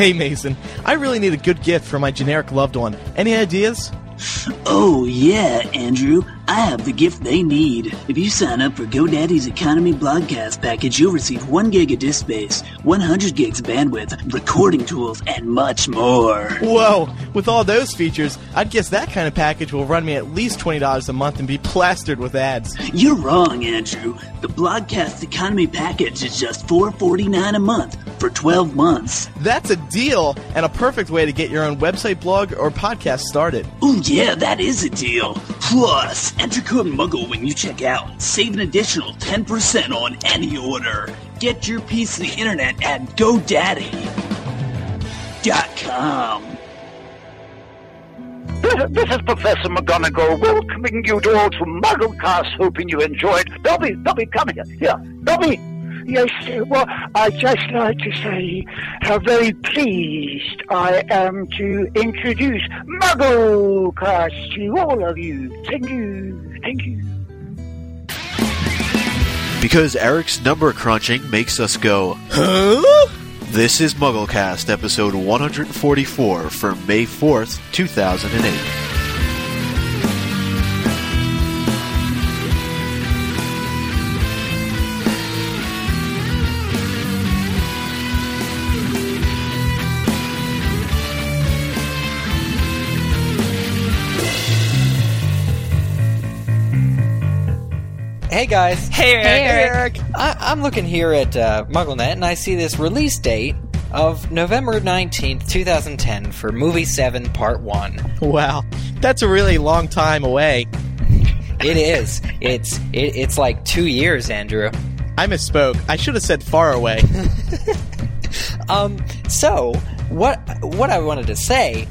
Hey, Mason, I really need a good gift for my generic loved one. Any ideas? Oh, yeah, Andrew. I have the gift they need. If you sign up for GoDaddy's Economy Blogcast package, you'll receive 1 gig of disk space, 100 gigs bandwidth, recording tools, and much more. Whoa, with all those features, I'd guess that kind of package will run me at least $20 a month and be plastered with ads. You're wrong, Andrew. The Blogcast Economy package is just $4.49 a month for 12 months. That's a deal and a perfect way to get your own website, blog, or podcast started. Ooh, yeah, that is a deal. Plus, enter code MUGGLE when you check out. Save an additional 10% on any order. Get your piece of the internet at GoDaddy.com. This is Professor McGonagall welcoming you all to MuggleCast, hoping you enjoyed. Dobby, come here. Yeah, Dobby. Yes, well, I'd just like to say how very pleased I am to introduce MuggleCast to all of you. Thank you. Because Eric's number crunching makes us go, huh? This is MuggleCast, episode 144 for May 4th, 2008. Hey guys. Hey Eric. I'm looking here at MuggleNet and I see this release date of November 19th, 2010 for Movie 7 Part 1. Wow. That's a really long time away. It is. It's like 2 years, Andrew. I misspoke. I should have said far away. So, what I wanted to say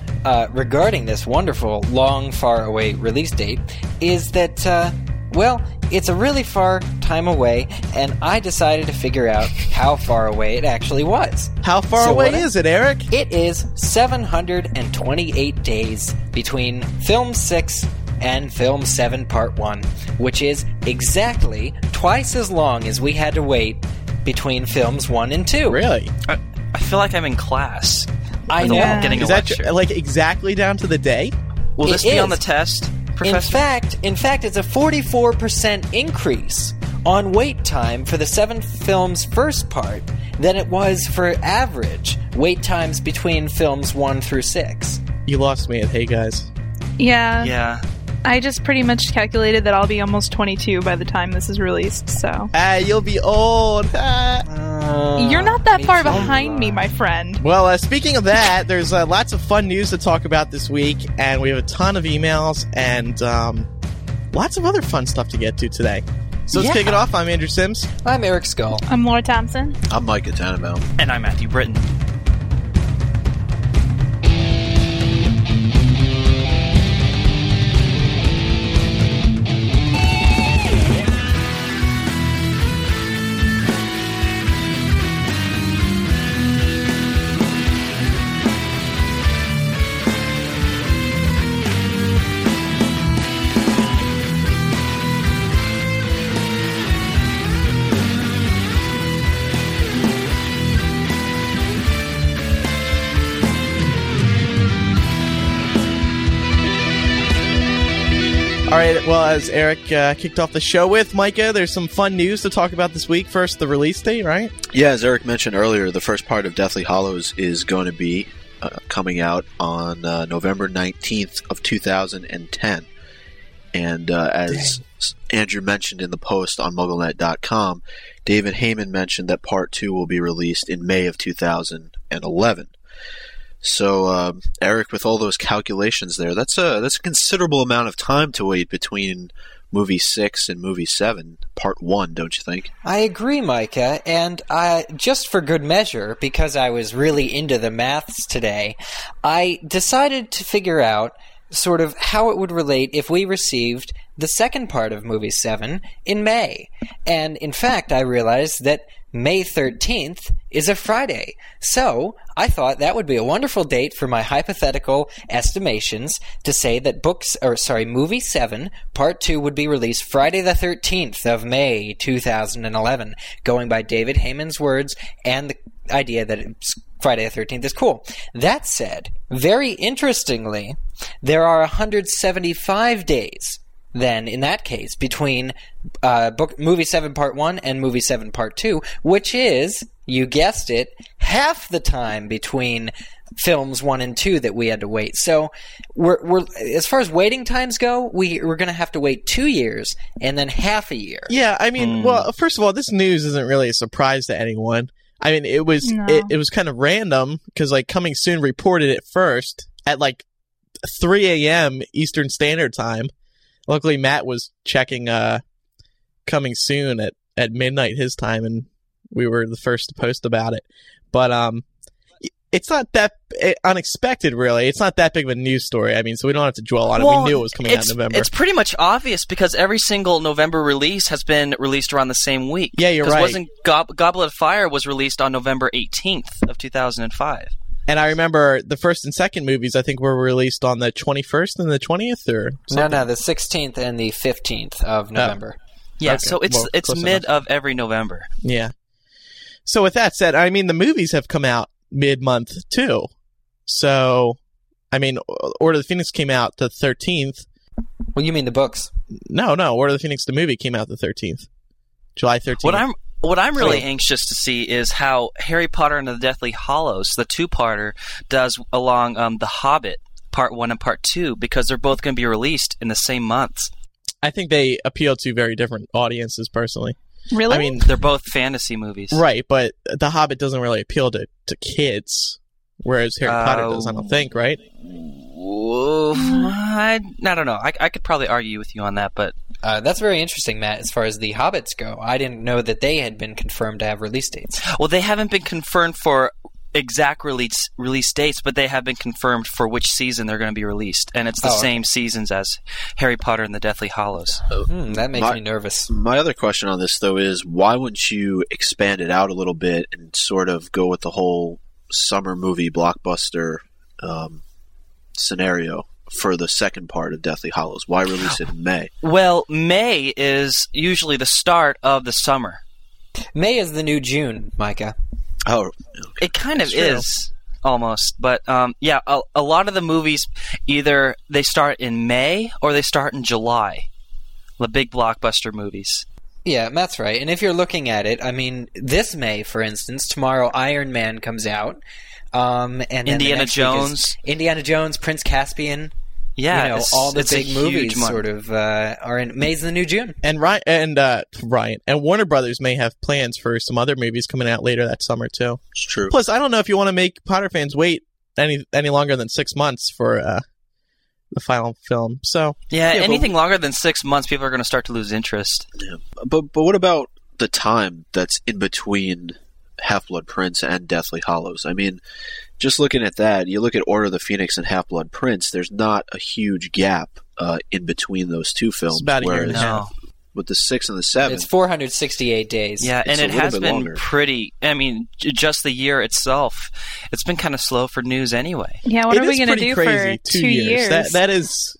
regarding this wonderful, long, far away release date is that, well, it's a really far time away, and I decided to figure out how far away it actually was. How far away is it, Eric? It is 728 days between Film 6 and Film 7 Part 1, which is exactly twice as long as we had to wait between Films 1 and 2. Really? I feel like I'm in class. I know. Getting a lecture. Like, exactly down to the day? Will this be on the test? In fact, it's a 44% increase on wait time for the 7th film's first part than it was for average wait times between films 1 through 6. You lost me at hey guys. Yeah. I just pretty much calculated that I'll be almost 22 by the time this is released, so. You'll be old. You're not that far behind me, my friend. Well, speaking of that, there's lots of fun news to talk about this week, and we have a ton of emails and lots of other fun stuff to get to today. So let's kick it off. I'm Andrew Sims. I'm Eric Scull. I'm Laura Thompson. I'm Micah Tanabe. And I'm Matthew Britton. Well, as Eric kicked off the show with, Micah, there's some fun news to talk about this week. First, the release date, right? Yeah, as Eric mentioned earlier, the first part of Deathly Hallows is going to be coming out on November 19th of 2010. And as Andrew mentioned in the post on MuggleNet.com, David Heyman mentioned that Part 2 will be released in May of 2011. So, Eric, with all those calculations there, that's a considerable amount of time to wait between Movie 6 and Movie 7, Part 1, don't you think? I agree, Micah, and just for good measure, because I was really into the maths today, I decided to figure out sort of how it would relate if we received the second part of Movie 7 in May. And, in fact, I realized that May 13th is a Friday, so I thought that would be a wonderful date for my hypothetical estimations to say that Movie 7, Part 2 would be released Friday the 13th of May 2011, going by David Heyman's words and the idea that it's Friday the 13th is cool. That said, very interestingly, there are 175 days then, in that case, between Movie 7 Part 1 and Movie 7 Part 2, which is, you guessed it, half the time between films 1 and 2 that we had to wait. So we're as far as waiting times go, we're going to have to wait 2 years and then half a year. Yeah, I mean, well, first of all, this news isn't really a surprise to anyone. I mean, it was it was kind of random because, like, Coming Soon reported it first at, like, 3 a.m. Eastern Standard Time. Luckily, Matt was checking Coming Soon at midnight his time, and we were the first to post about it. But it's not that unexpected, really. It's not that big of a news story. I mean, so we don't have to dwell on it. We knew it was coming out in November. It's pretty much obvious because every single November release has been released around the same week. Yeah, you're right. Because Goblet of Fire was released on November 18th of 2005. And I remember the first and second movies, I think, were released on the 21st and the 20th or something. No, the 16th and the 15th of November. Yeah, okay. So it's mid enough. Of every November. Yeah. So with that said, I mean, the movies have come out mid-month, too. So, I mean, Order of the Phoenix came out the 13th. Well, you mean the books. No, Order of the Phoenix, the movie, came out the 13th. July 13th. What I'm really anxious to see is how Harry Potter and the Deathly Hallows, the two-parter, does along The Hobbit, Part 1 and Part 2, because they're both going to be released in the same months. I think they appeal to very different audiences, personally. Really? I mean, they're both fantasy movies. Right, but The Hobbit doesn't really appeal to kids, whereas Harry Potter does, I don't think, right? I don't know. I could probably argue with you on that, but... that's very interesting, Matt, as far as the Hobbits go. I didn't know that they had been confirmed to have release dates. Well, they haven't been confirmed for exact release dates, but they have been confirmed for which season they're going to be released. And it's the same seasons as Harry Potter and the Deathly Hallows. That makes me nervous. My other question on this, though, is why wouldn't you expand it out a little bit and sort of go with the whole summer movie blockbuster scenario for the second part of Deathly Hallows? Why release it in May? Well, May is usually the start of the summer. May is the new June, Micah. Oh, okay. It kind of is, almost. But, yeah, a lot of the movies, either they start in May or they start in July. The big blockbuster movies. Yeah, that's right. And if you're looking at it, I mean, this May, for instance, tomorrow Iron Man comes out. And Indiana Jones. Indiana Jones, Prince Caspian. Yeah, you know, all the big movies sort of are in May's the new June. And Warner Brothers may have plans for some other movies coming out later that summer too. It's true. Plus, I don't know if you want to make Potter fans wait any longer than 6 months for the final film. So yeah, anything longer than 6 months, people are going to start to lose interest. Yeah. But what about the time that's in between Half-Blood Prince and Deathly Hallows? I mean, just looking at that, you look at Order of the Phoenix and Half-Blood Prince, there's not a huge gap in between those two films. It's about a year now. With the 6th and the 7th. It's 468 days. Yeah, and it has been longer. Just the year itself. It's been kind of slow for news anyway. Yeah, what are we going to do for 2 years? That is...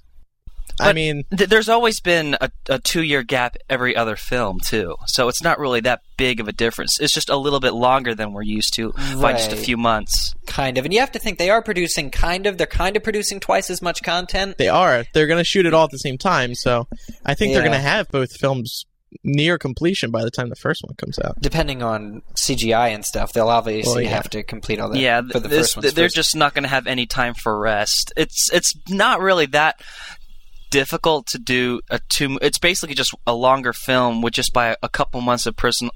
But I mean, there's always been a 2-year gap every other film, too. So it's not really that big of a difference. It's just a little bit longer than we're used to by just a few months. Kind of. And you have to think they are producing they're kind of producing twice as much content. They are. They're going to shoot it all at the same time. So I think they're going to have both films near completion by the time the first one comes out. Depending on CGI and stuff, they'll obviously have to complete all that for the first one. They're just not going to have any time for rest. It's not really that... difficult to do it's basically just a longer film with just by a couple months of principal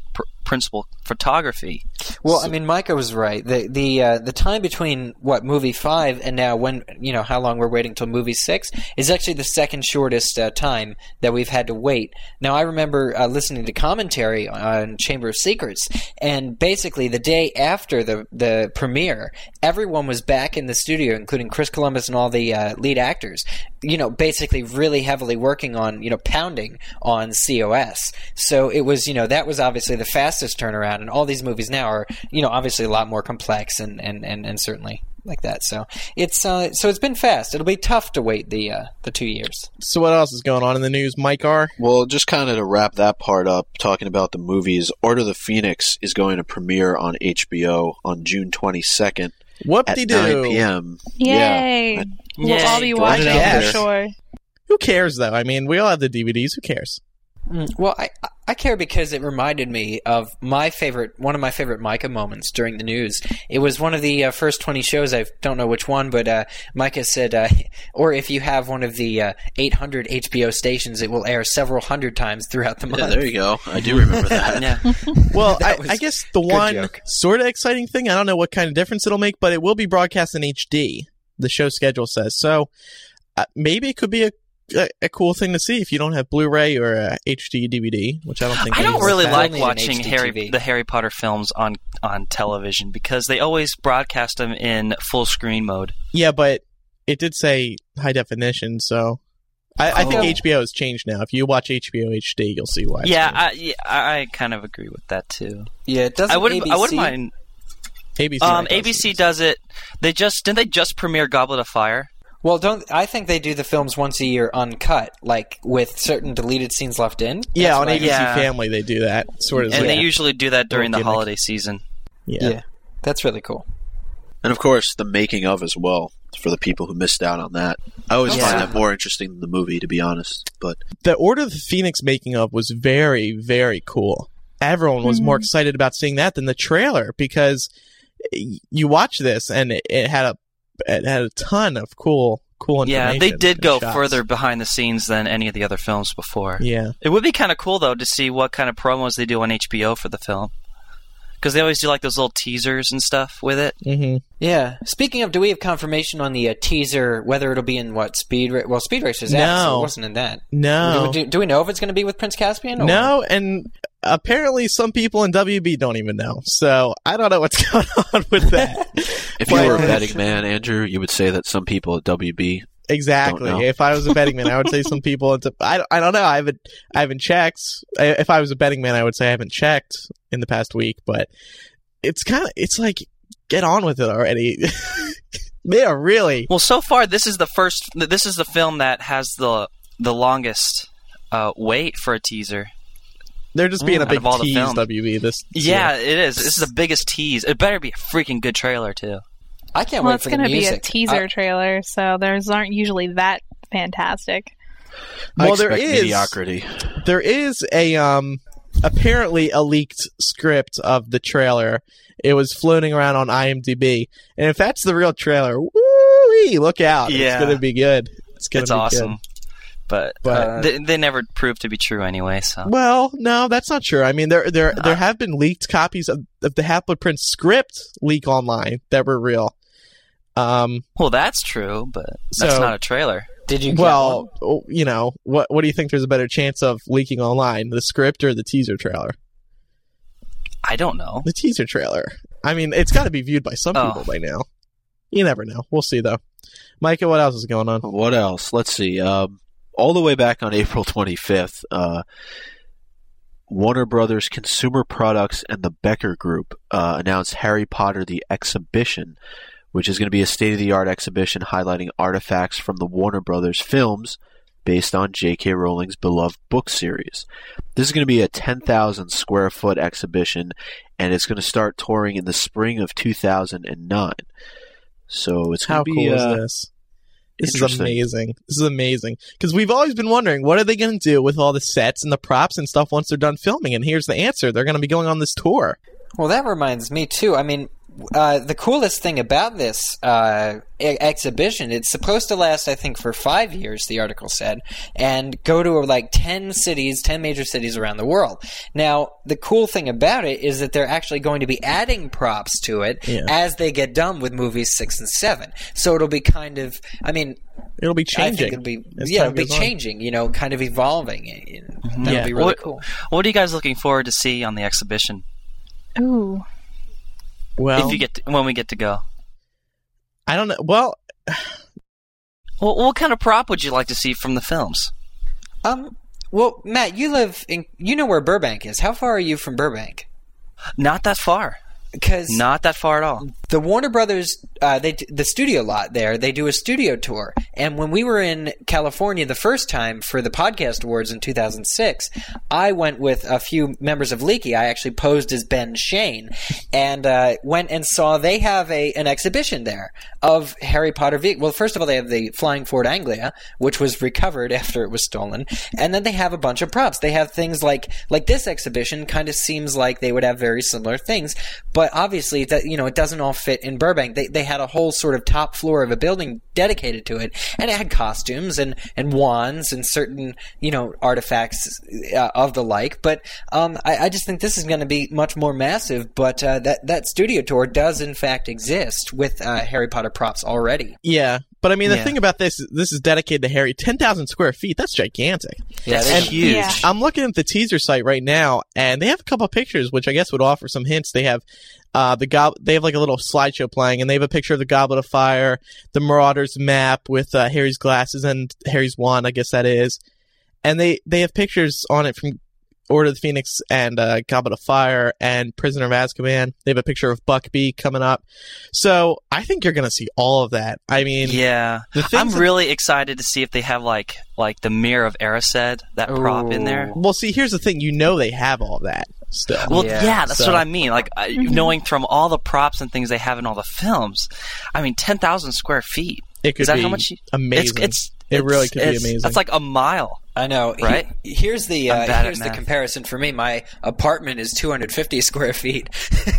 photography. Well, so, I mean, Micah was right. The time between movie 5 and now how long we're waiting till movie 6 is actually the second shortest time that we've had to wait. Now, I remember listening to commentary on Chamber of Secrets, and basically the day after the premiere, everyone was back in the studio, including Chris Columbus and all the lead actors. Basically really heavily working on, pounding on COS. So it was, that was obviously the fastest turnaround, and all these movies now are, obviously a lot more complex and certainly like that. So it's been fast. It'll be tough to wait the 2 years. So what else is going on in the news, Mike R? Well, just kind of to wrap that part up, talking about the movies, Order of the Phoenix is going to premiere on HBO on June 22nd at 9 p.m. Yay! Yeah. We'll all be watching it for sure. Who cares, though? I mean, we all have the DVDs. Who cares? Well, I care because it reminded me of one of my favorite Micah moments during the news. It was one of the first 20 shows. I don't know which one, but Micah said, or if you have one of the 800 HBO stations, it will air several hundred times throughout the month. Yeah, there you go. I do remember that. Well, that I guess the one sort of exciting thing, I don't know what kind of difference it'll make, but it will be broadcast in HD, the show schedule says. So maybe it could be a cool thing to see if you don't have Blu-ray or a HD DVD, which I don't think. I don't really like watching the Harry Potter films on television because they always broadcast them in full screen mode. Yeah, but it did say high definition, so I think HBO has changed now. If you watch HBO HD, you'll see why. I kind of agree with that too. Yeah, it doesn't. I wouldn't mind. ABC does it. They just premiere Goblet of Fire? Well, I think they do the films once a year uncut, like with certain deleted scenes left in. Yeah, on ABC Family they do that sort of. And they usually do that during the holiday season. Yeah, that's really cool. And of course, the making of as well for the people who missed out on that. I always find that more interesting than the movie, to be honest. But the Order of the Phoenix making of was very, very cool. Everyone was more excited about seeing that than the trailer because you watch this and it had a ton of cool information. Yeah, they did go further behind the scenes than any of the other films before. Yeah. It would be kind of cool, though, to see what kind of promos they do on HBO for the film. Because they always do, like, those little teasers and stuff with it. Mm-hmm. Yeah. Speaking of, do we have confirmation on the teaser, whether it'll be in what, Speed Race? Well, Speed Race is out, so it wasn't in that. No. Do we know if it's going to be with Prince Caspian? Or? No, and apparently some people in WB don't even know. So I don't know what's going on with that. If you were a betting man, Andrew, you would say that some people at WB don't know. If I was a betting man, I would say some people at I don't know. I haven't checked. If I was a betting man, I would say I haven't checked in the past week. But it's like, get on with it already. They are really well. So far, this is the film that has the longest wait for a teaser. They're just being a big tease, WB. It is. This is the biggest tease. It better be a freaking good trailer, too. I can't wait for the music. It's going to be a teaser trailer, so those aren't usually that fantastic. Well, there is mediocrity. There is apparently a leaked script of the trailer. It was floating around on IMDb, and if that's the real trailer, woo-wee, look out! Yeah. It's going to be good. It's awesome. Good. But they never proved to be true anyway. So well, no, that's not true. I mean, there have been leaked copies of the Half-Blood Prince script leak online that were real. Well, that's true, but that's not a trailer. Did you? Well, you know, what do you think? There's a better chance of leaking online, the script or the teaser trailer? I don't know. The teaser trailer. I mean, it's got to be viewed by some people by now. You never know. We'll see, though. Micah, what else is going on? What else? Let's see. All the way back on April 25th, Warner Brothers Consumer Products and the Becker Group announced Harry Potter the Exhibition, which is going to be a state-of-the-art exhibition highlighting artifacts from the Warner Brothers films based on J.K. Rowling's beloved book series. This is going to be a 10,000-square-foot exhibition, and it's going to start touring in the spring of 2009. So it's going to be... How cool is this? This is amazing. This is amazing. Because we've always been wondering, what are they going to do with all the sets and the props and stuff once they're done filming? And here's the answer. They're going to be going on this tour. Well, that reminds me, too. I mean, the coolest thing about this exhibition, it's supposed to last, I think, for 5 years, the article said, and go to like 10 major cities around the world. Now, the cool thing about it is that they're actually going to be adding props to it as they get done with movies 6 and 7. So it'll be kind of, I mean... It'll be changing. I think it'll be changing, you know, kind of evolving. That'll be really cool. What are you guys looking forward to see on the exhibition? Ooh... Well, when we get to go, I don't know. Well, what kind of prop would you like to see from the films? Well, Matt, you know where Burbank is. How far are you from Burbank? Not that far. 'Cause not that far at all. The Warner Brothers, the studio lot there, they do a studio tour. And when we were in California the first time for the Podcast Awards in 2006, I went with a few members of Leaky. I actually posed as Ben Shane and went and saw they have an exhibition there of Harry Potter Well, first of all, they have the Flying Ford Anglia, which was recovered after it was stolen. And then they have a bunch of props. They have things like this exhibition kind of seems like they would have very similar things. But obviously, it doesn't all fit in Burbank. They had a whole sort of top floor of a building dedicated to it, and it had costumes and wands and certain artifacts of the like. But I just think this is going to be much more massive. But that studio tour does in fact exist with Harry Potter props already. Yeah. But I mean, the thing about this is dedicated to Harry. 10,000 square feet, that's gigantic. Yeah, that's huge. Yeah. I'm looking at the teaser site right now, and they have a couple of pictures, which I guess would offer some hints. They have they have like a little slideshow playing, and they have a picture of the Goblet of Fire, the Marauder's map with Harry's glasses and Harry's wand, I guess that is. And they have pictures on it from Order of the Phoenix and Goblet of Fire and Prisoner of Azkaban. They have a picture of Buckbeak coming up. So I think you're going to see all of that. I mean... Yeah. I'm really excited to see if they have like the Mirror of Erised, that prop in there. Well, see, here's the thing. They have all that stuff. Well, yeah that's what I mean. Like, knowing from all the props and things they have in all the films, I mean, 10,000 square feet. It could be how much amazing. It really could be amazing. That's like a mile. I know, right? Here's the comparison for me. My apartment is 250 square feet.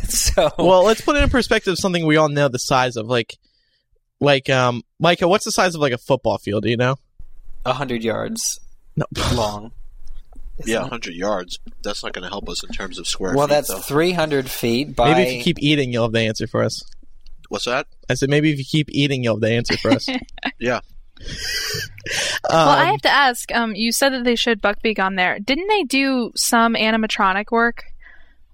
So, well, let's put it in perspective. Something we all know the size of, like Micah. What's the size of like a football field? Do you know? 100 yards long. Yeah, 100 yards. That's not going to help us in terms of square feet. Well, that's 300 feet. By... Maybe if you keep eating, you'll have the answer for us. What's that? I said maybe if you keep eating, you'll have the answer for us. Yeah. Well, I have to ask, you said that they showed Buckbeak on there. Didn't they do some animatronic work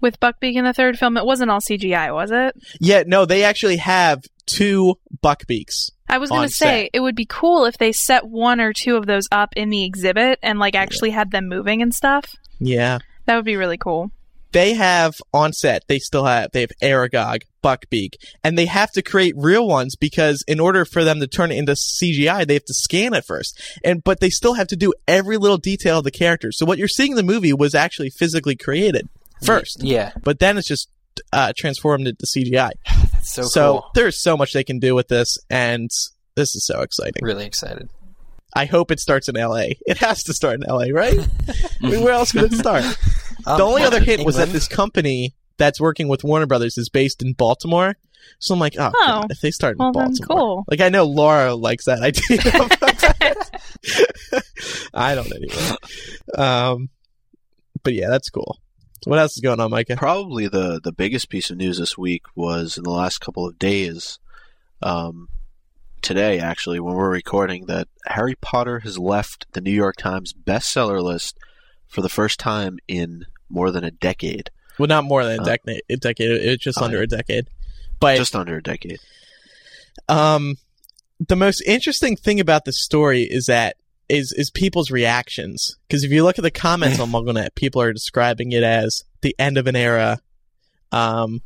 with Buckbeak in the third film? It wasn't all CGI, was it? Yeah, no, they actually have two Buckbeaks. I was going to say, it would be cool if they set one or two of those up in the exhibit and actually had them moving and stuff. Yeah. That would be really cool. They have on set, they have Aragog, Buckbeak, and they have to create real ones because in order for them to turn it into CGI, they have to scan it first. But they still have to do every little detail of the character. So what you're seeing in the movie was actually physically created first. Yeah. But then it's just transformed into CGI. That's so cool. So there's so much they can do with this, and this is so exciting. Really excited. I hope it starts in L.A. It has to start in L.A., right? I mean, where else could it start? The only other hint was that this company that's working with Warner Brothers is based in Baltimore. So I'm like, God, if they start in Baltimore. Cool. Like, I know Laura likes that idea. That. I don't anyway. But yeah, that's cool. What else is going on, Micah? Probably the biggest piece of news this week was in the last couple of days, today actually, when we're recording, that Harry Potter has left the New York Times bestseller list for the first time in more than a decade. Well, not more than a decade. It's just under a decade. But just under a decade. The most interesting thing about this story is that people's reactions. Because if you look at the comments on MuggleNet, people are describing it as the end of an era. What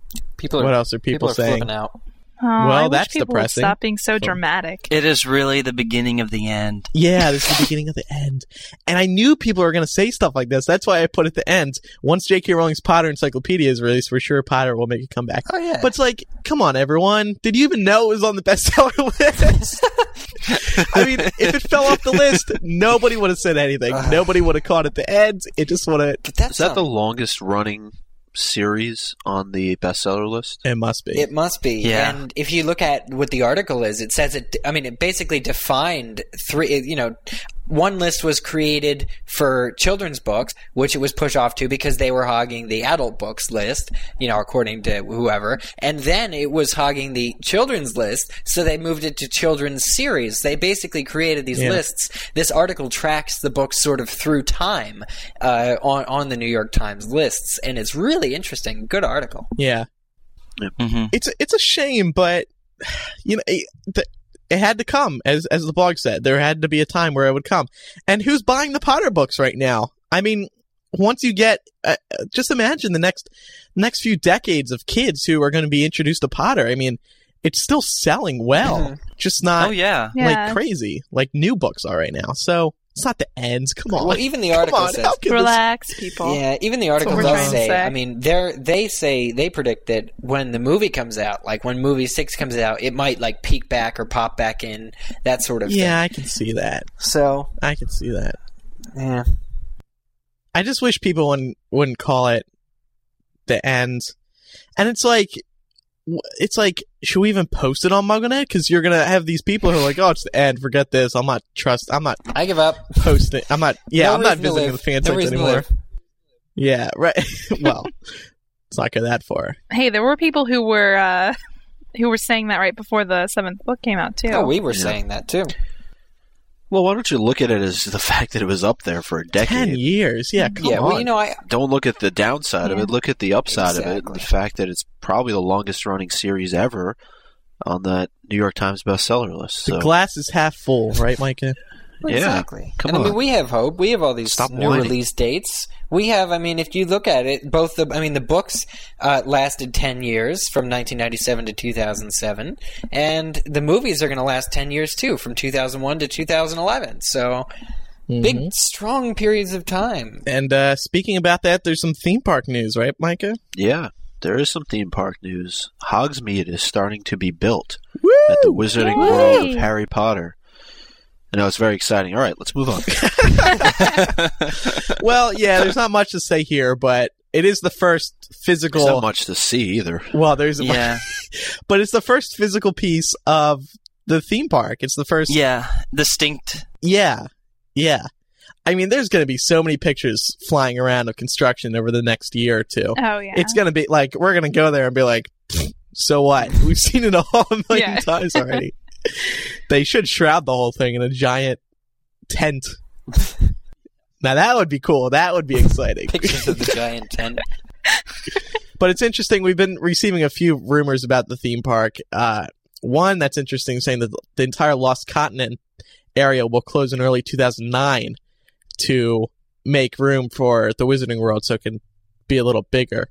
else are people saying? Flipping out. Oh, well, that's depressing. Stop being so dramatic. It is really the beginning of the end. Yeah, this is the beginning of the end. And I knew people were going to say stuff like this. That's why I put at the end, once J.K. Rowling's Potter Encyclopedia is released, for sure Potter will make a comeback. Oh, yeah. But it's like, come on, everyone. Did you even know it was on the bestseller list? I mean, if it fell off the list, nobody would have said anything. Nobody would have caught at the end. It just would have... Is that the longest running... series on the bestseller list? It must be. Yeah. And if you look at what the article is, it says it. I mean, it basically defined three. One list was created for children's books, which it was pushed off to because they were hogging the adult books list, according to whoever. And then it was hogging the children's list, so they moved it to children's series. They basically created these lists. This article tracks the books sort of through time on the New York Times lists, and it's really interesting. Good article. Yeah. Mm-hmm. It's a shame, but, it had to come, as the blog said. There had to be a time where it would come. And who's buying the Potter books right now? I mean, once you get, just imagine the next few decades of kids who are going to be introduced to Potter. I mean, it's still selling well, just not crazy like new books are right now. So it's not the end. Come on. Well, even the article says, relax, people. Yeah, even the article does say, I mean, they predict that when the movie comes out, like when movie 6 comes out, it might like peek back or pop back in, that sort of thing. Yeah, I can see that. So I can see that. Yeah. I just wish people wouldn't call it the end. And it's like, should we even post it on MuggleNet? Because you're gonna have these people who are like, "Oh, it's the end. Forget this. I'm not. I give up. Post it. I'm not. Yeah, no, I'm not visiting the fan sites anymore. Yeah, right. Well, it's not going that far. Hey, there were people who were saying that right before the 7th book came out too. Oh, we were saying that too. Well, why don't you look at it as the fact that it was up there for a decade? 10 years, yeah. Come on. Well, don't look at the downside of it. Look at the upside of it. The fact that it's probably the longest-running series ever on that New York Times bestseller list. So. The glass is half full, right, Micah? Yeah. Exactly. Come on. I mean, we have hope. We have all these new release dates. We have, I mean, if you look at it, the books lasted 10 years from 1997 to 2007, and the movies are going to last 10 years too, from 2001 to 2011. So, big, strong periods of time. And speaking about that, there's some theme park news, right, Micah? Yeah, there is some theme park news. Hogsmeade is starting to be built at the Wizarding World of Harry Potter. I know, it's very exciting. All right, let's move on. Well, yeah, there's not much to say here, but it is the first physical... There's not much to see either. Well, there isn't much. But it's the first physical piece of the theme park. It's the first... Yeah, distinct. Yeah, yeah. I mean, there's going to be so many pictures flying around of construction over the next year or two. Oh, yeah. It's going to be like, we're going to go there and be like, so what? We've seen it all a million times already. They should shroud the whole thing in a giant tent. Now that would be cool. That would be exciting. Pictures of the giant tent. But it's interesting. We've been receiving a few rumors about the theme park. One that's interesting, saying that the entire Lost Continent area will close in early 2009 to make room for the Wizarding World, so it can be a little bigger.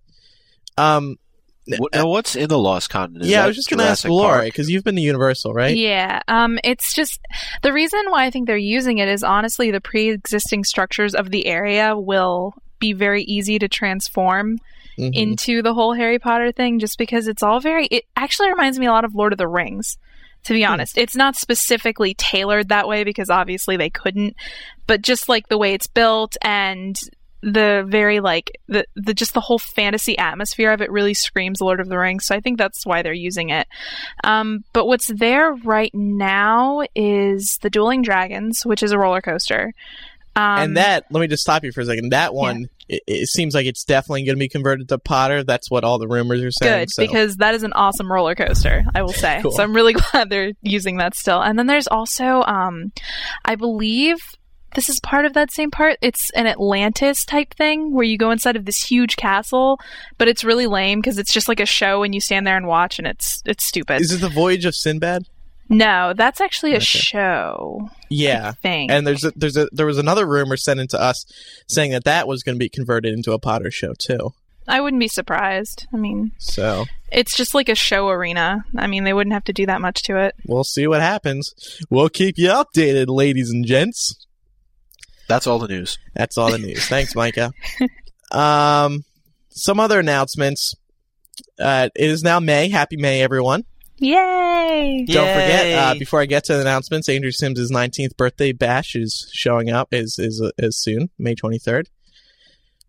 Now, what's in the Lost Continent? I was just going to ask Laura, because you've been to Universal, right? Yeah. It's just... The reason why I think they're using it is, honestly, the pre-existing structures of the area will be very easy to transform into the whole Harry Potter thing, just because it's all very... It actually reminds me a lot of Lord of the Rings, to be honest. It's not specifically tailored that way, because obviously they couldn't, but just, like, the way it's built and... The very, like, the just the whole fantasy atmosphere of it really screams Lord of the Rings, so I think that's why they're using it. But what's there right now is the Dueling Dragons, which is a roller coaster. And that, let me just stop you for a second, that one, it seems like it's definitely going to be converted to Potter. That's what all the rumors are saying. Good, so. Because that is an awesome roller coaster, I will say. Cool. So I'm really glad they're using that still. And then there's also, I believe... This is part of that same part. It's an Atlantis type thing where you go inside of this huge castle, but it's really lame because it's just like a show and you stand there and watch, and it's stupid. Is it the Voyage of Sinbad? No, that's actually a show. Yeah, I think. And there was another rumor sent in to us saying that was going to be converted into a Potter show too. I wouldn't be surprised. I mean, so it's just like a show arena. I mean, they wouldn't have to do that much to it. We'll see what happens. We'll keep you updated, ladies and gents. That's all the news. That's all the news. Thanks, Micah. Some other announcements. It is now May. Happy May, everyone. Yay! Don't forget, before I get to the announcements, Andrew Sims' 19th birthday bash is showing up is soon, May 23rd.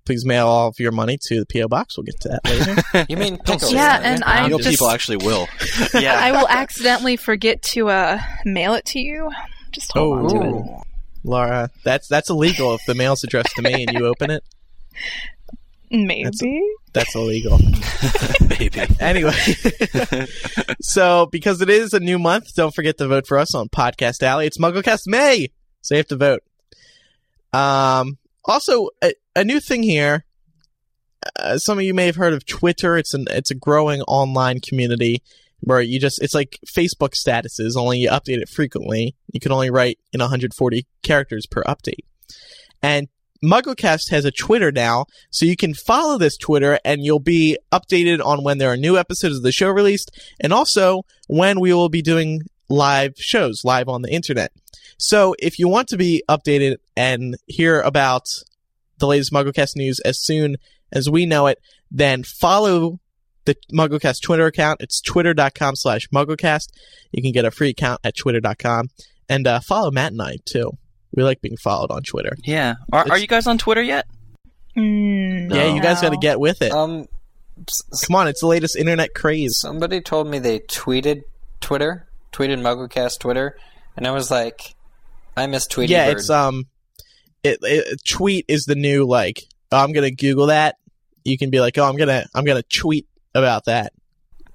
Please mail all of your money to the P.O. Box. We'll get to that later. You mean pickles? Yeah, and I know people actually will. Yeah. I will accidentally forget to mail it to you. Just hold on to it. Laura, that's illegal if the mail's addressed to me and you open it. Maybe. That's illegal. Maybe. Anyway. So, because it is a new month, don't forget to vote for us on Podcast Alley. It's MuggleCast May! So you have to vote. Also, a new thing here. Some of you may have heard of Twitter. It's a growing online community. Where you just, it's like Facebook statuses, only you update it frequently. You can only write in 140 characters per update. And MuggleCast has a Twitter now, so you can follow this Twitter and you'll be updated on when there are new episodes of the show released and also when we will be doing live shows, live on the internet. So if you want to be updated and hear about the latest MuggleCast news as soon as we know it, then follow the MuggleCast Twitter account. It's twitter.com/MuggleCast. You can get a free account at twitter.com. And follow Matt and I, too. We like being followed on Twitter. Yeah. Are you guys on Twitter yet? No. You guys got to get with it. Come on, it's the latest internet craze. Somebody told me they tweeted MuggleCast Twitter, and I was like, I miss Tweety Bird. Yeah, it's tweet is the new, like, oh, I'm going to Google that. You can be like, oh, I'm going to tweet about that.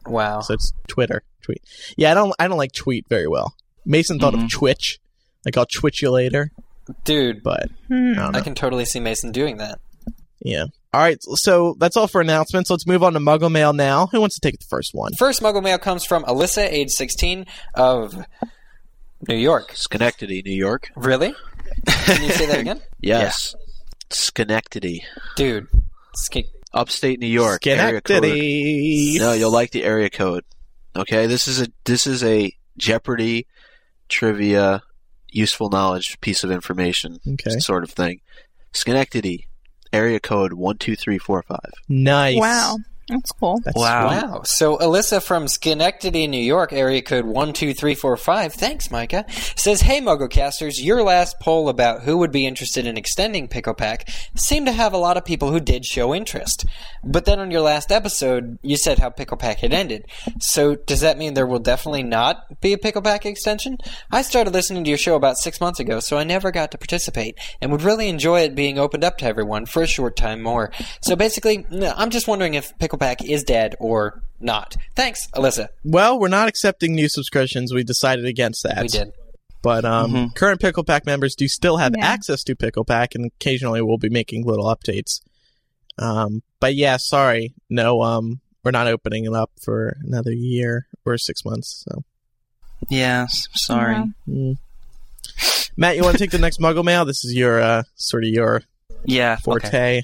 Wow. So it's Twitter, tweet. Yeah, I don't like tweet very well. Mason thought of Twitch. Like, I'll twitch you later. Dude. But I can totally see Mason doing that. Yeah. All right. So that's all for announcements. Let's move on to Muggle Mail now. Who wants to take the first one? First Muggle Mail comes from Alyssa, age 16, of New York. Schenectady, New York. Really? Can you say that again? Yes. Yeah. Schenectady. Dude. Upstate New York. Schenectady. Area code. No, you'll like the area code. Okay? This is a Jeopardy trivia useful knowledge piece of information sort of thing. Schenectady, area code 12345. Nice. Wow. That's cool. Wow. So Alyssa from Schenectady, New York, area code 12345, thanks Micah, says, hey MuggleCasters, your last poll about who would be interested in extending Picklepack seemed to have a lot of people who did show interest. But then on your last episode, you said how Picklepack had ended. So does that mean there will definitely not be a Picklepack extension? I started listening to your show about 6 months ago, so I never got to participate and would really enjoy it being opened up to everyone for a short time more. So basically, I'm just wondering if Picklepack is dead or not. Thanks, Alyssa. Well, we're not accepting new subscriptions. We decided against that. We did. But current Picklepack members do still have access to Picklepack, and occasionally we'll be making little updates. But yeah, sorry. No, we're not opening it up for another year or 6 months. So. Yeah, sorry. Mm-hmm. Matt, you want to take the next Muggle Mail? This is your sort of your forte. Okay.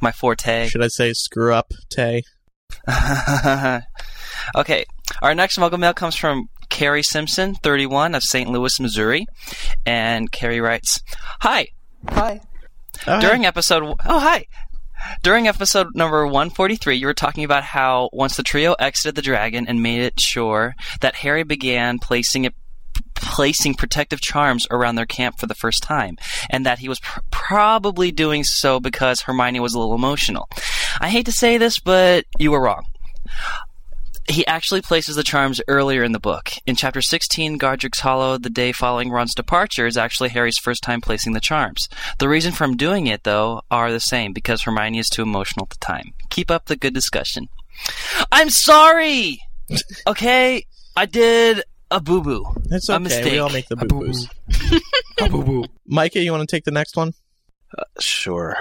My forte. Should I say screw up, Tay? Okay. Our next Muggle Mail comes from Carrie Simpson, 31, of St. Louis, Missouri. And Carrie writes, hi. Hi. During episode number 143, you were talking about how once the trio exited the dragon and made it sure that Harry began placing protective charms around their camp for the first time, and that he was probably doing so because Hermione was a little emotional. I hate to say this, but you were wrong. He actually places the charms earlier in the book. In Chapter 16, Godric's Hollow, the day following Ron's departure, is actually Harry's first time placing the charms. The reason for him doing it, though, are the same, because Hermione is too emotional at the time. Keep up the good discussion. I'm sorry! Okay, I did a boo-boo. That's okay. A mistake. We all make the boo-boos. A boo-boo. Micah, you want to take the next one? Sure.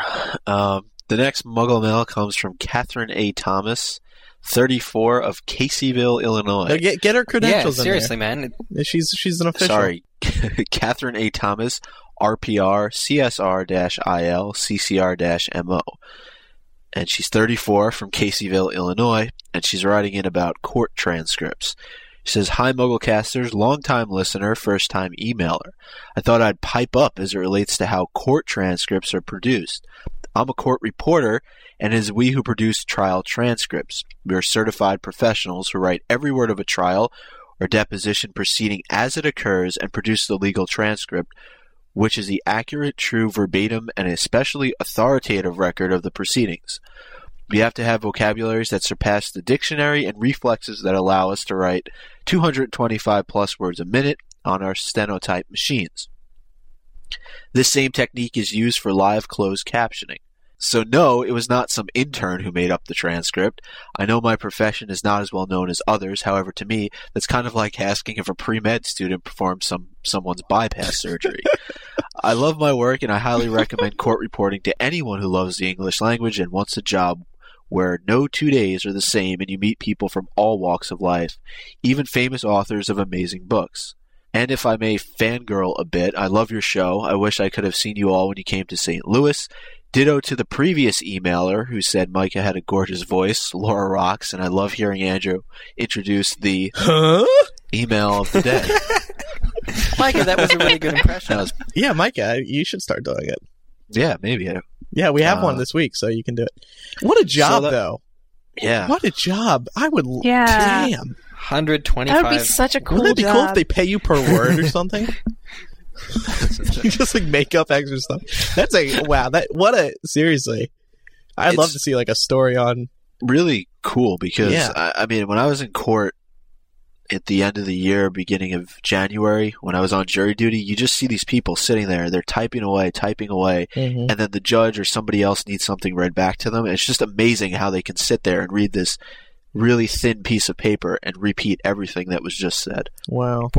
The next Muggle Mail comes from Catherine A. Thomas, 34, of Caseyville, Illinois. Now get her credentials in there. Yeah, seriously, man. She's an official. Sorry. Catherine A. Thomas, RPR, CSR-IL, CCR-MO. And she's 34, from Caseyville, Illinois, and she's writing in about court transcripts. She says, hi, MuggleCasters, long-time listener, first-time emailer. I thought I'd pipe up as it relates to how court transcripts are produced. I'm a court reporter, and it is we who produce trial transcripts. We are certified professionals who write every word of a trial or deposition proceeding as it occurs and produce the legal transcript, which is the accurate, true, verbatim, and especially authoritative record of the proceedings. We have to have vocabularies that surpass the dictionary and reflexes that allow us to write 225-plus words a minute on our stenotype machines. This same technique is used for live closed captioning. So no, it was not some intern who made up the transcript. I know my profession is not as well known as others. However, to me, that's kind of like asking if a pre-med student performed someone's bypass surgery. I love my work, and I highly recommend court reporting to anyone who loves the English language and wants a job where no 2 days are the same and you meet people from all walks of life, even famous authors of amazing books. And if I may fangirl a bit, I love your show. I wish I could have seen you all when you came to St. Louis. Ditto to the previous emailer who said Micah had a gorgeous voice. Laura rocks, and I love hearing Andrew introduce the email of the day. Micah, that was a really good impression. Yeah, Micah, you should start doing it. Yeah, maybe. Yeah, we have one this week, so you can do it. What a job, though. Yeah. What a job. I would... Yeah. Damn. 125. That would be such a cool job. Wouldn't that be cool if they pay you per word or something? You just like make up extra stuff. That's like, wow, seriously. I'd love to see like a story on. Really cool, because I mean, when I was in court at the end of the year, beginning of January, when I was on jury duty, you just see these people sitting there, they're typing away, mm-hmm. and then the judge or somebody else needs something read back to them. And it's just amazing how they can sit there and read this really thin piece of paper and repeat everything that was just said. Wow.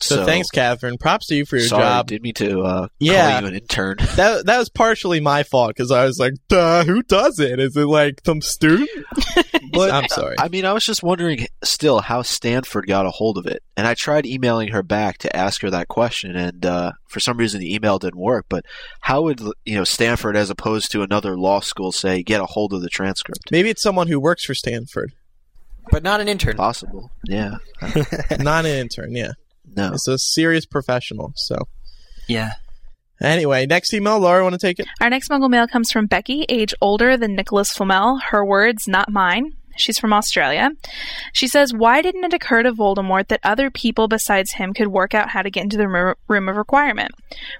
So thanks, Catherine. Props to you for your job. Did me to call you an intern. That was partially my fault because I was like, who does it? Is it like some student? But, I'm sorry. I mean, I was just wondering still how Stanford got a hold of it. And I tried emailing her back to ask her that question, and for some reason the email didn't work. But how would Stanford, as opposed to another law school, say get a hold of the transcript? Maybe it's someone who works for Stanford, but not an intern. Possible, yeah. Not an intern, yeah. No. It's a serious professional, so. Yeah. Anyway, next email, Laura, want to take it? Our next Muggle mail comes from Becky, age older than Nicholas Flamel. Her words, not mine. She's from Australia. She says, why didn't it occur to Voldemort that other people besides him could work out how to get into the Room of Requirement?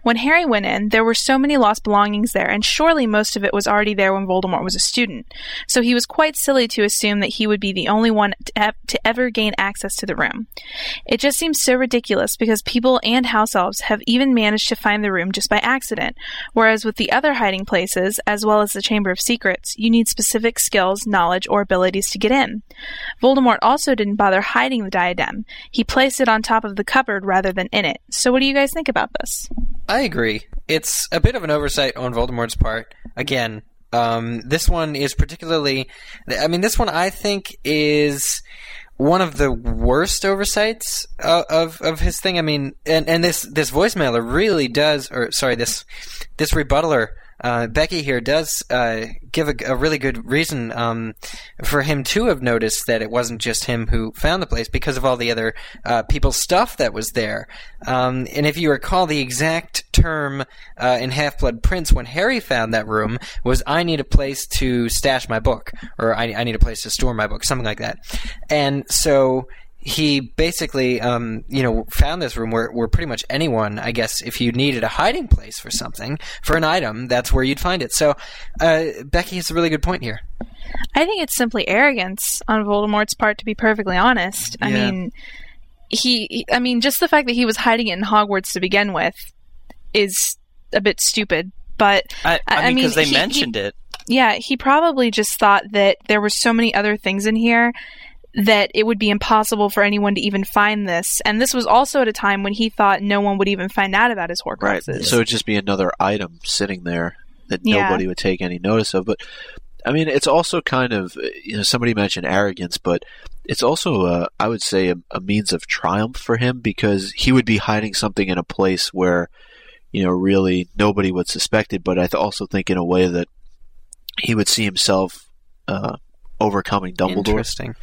When Harry went in, there were so many lost belongings there, and surely most of it was already there when Voldemort was a student. So he was quite silly to assume that he would be the only one to ever gain access to the room. It just seems so ridiculous because people and house elves have even managed to find the room just by accident, whereas with the other hiding places, as well as the Chamber of Secrets, you need specific skills, knowledge, or abilities to get in. Voldemort also didn't bother hiding the diadem. He placed it on top of the cupboard rather than in it. So what do you guys think about this? I agree. It's a bit of an oversight on Voldemort's part. Again, this one is particularly... I mean, this one I think is one of the worst oversights of his thing. I mean, and this voicemailer really does... Or, sorry, this rebuttaler... Becky here does give a really good reason for him to have noticed that it wasn't just him who found the place because of all the other people's stuff that was there. And if you recall, the exact term in Half-Blood Prince when Harry found that room was, I need a place to stash my book, or I need a place to store my book, something like that. And so... he basically, found this room where pretty much anyone, I guess, if you needed a hiding place for something, for an item, that's where you'd find it. So, Becky has a really good point here. I think it's simply arrogance on Voldemort's part, to be perfectly honest. Yeah. I mean, just the fact that he was hiding it in Hogwarts to begin with is a bit stupid. But I mean, because they mentioned it. Yeah, he probably just thought that there were so many other things in here that it would be impossible for anyone to even find this. And this was also at a time when he thought no one would even find out about his Horcruxes. Right, so it would just be another item sitting there that nobody would take any notice of. But, I mean, it's also kind of, somebody mentioned arrogance, but it's also, I would say, a means of triumph for him because he would be hiding something in a place where, really nobody would suspect it. But I also think in a way that he would see himself overcoming Dumbledore. Interesting.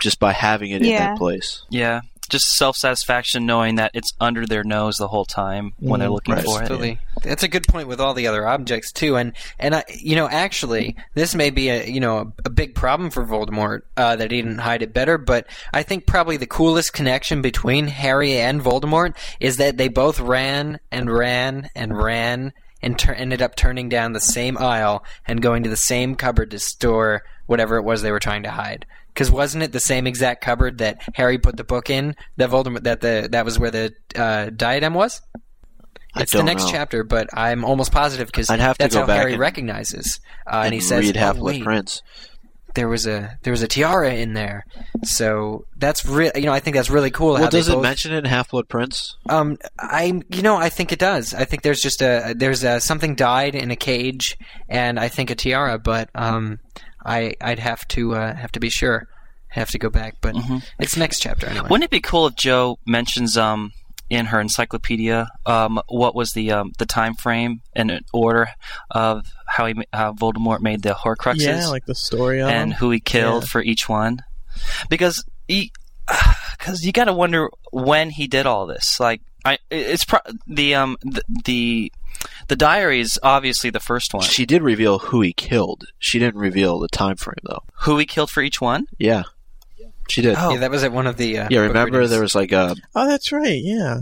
Just by having it in that place. Yeah, just self-satisfaction knowing that it's under their nose the whole time when they're looking for it. That's a good point with all the other objects too, and I, actually this may be a big problem for Voldemort that he didn't hide it better. But I think probably the coolest connection between Harry and Voldemort is that they both ran. And ended up turning down the same aisle and going to the same cupboard to store whatever it was they were trying to hide. Because wasn't it the same exact cupboard that Harry put the book in? That Voldemort, that was where the diadem was. It's the next chapter, but I'm almost positive because that's how Harry recognizes. And he says, "Read Half-Blood Prince." There was a tiara in there, so that's really I think that's really cool. Well, does it mention it in Half-Blood Prince? I think it does. I think there's just there's something died in a cage, and I think a tiara. But I'd have to be sure. have to go back, but it's next chapter anyway. Wouldn't it be cool if Jo mentions in her encyclopedia what was the time frame and order of how Voldemort made the Horcruxes? Yeah, like the story of and who he killed for each one, because you got to wonder when he did all this. Like, the diary is obviously the first one. She did reveal who he killed. She didn't reveal the time frame, though. Who he killed for each one? Yeah. She did. Oh. Yeah, that was at one of the... remember there was like a... Oh, that's right, yeah.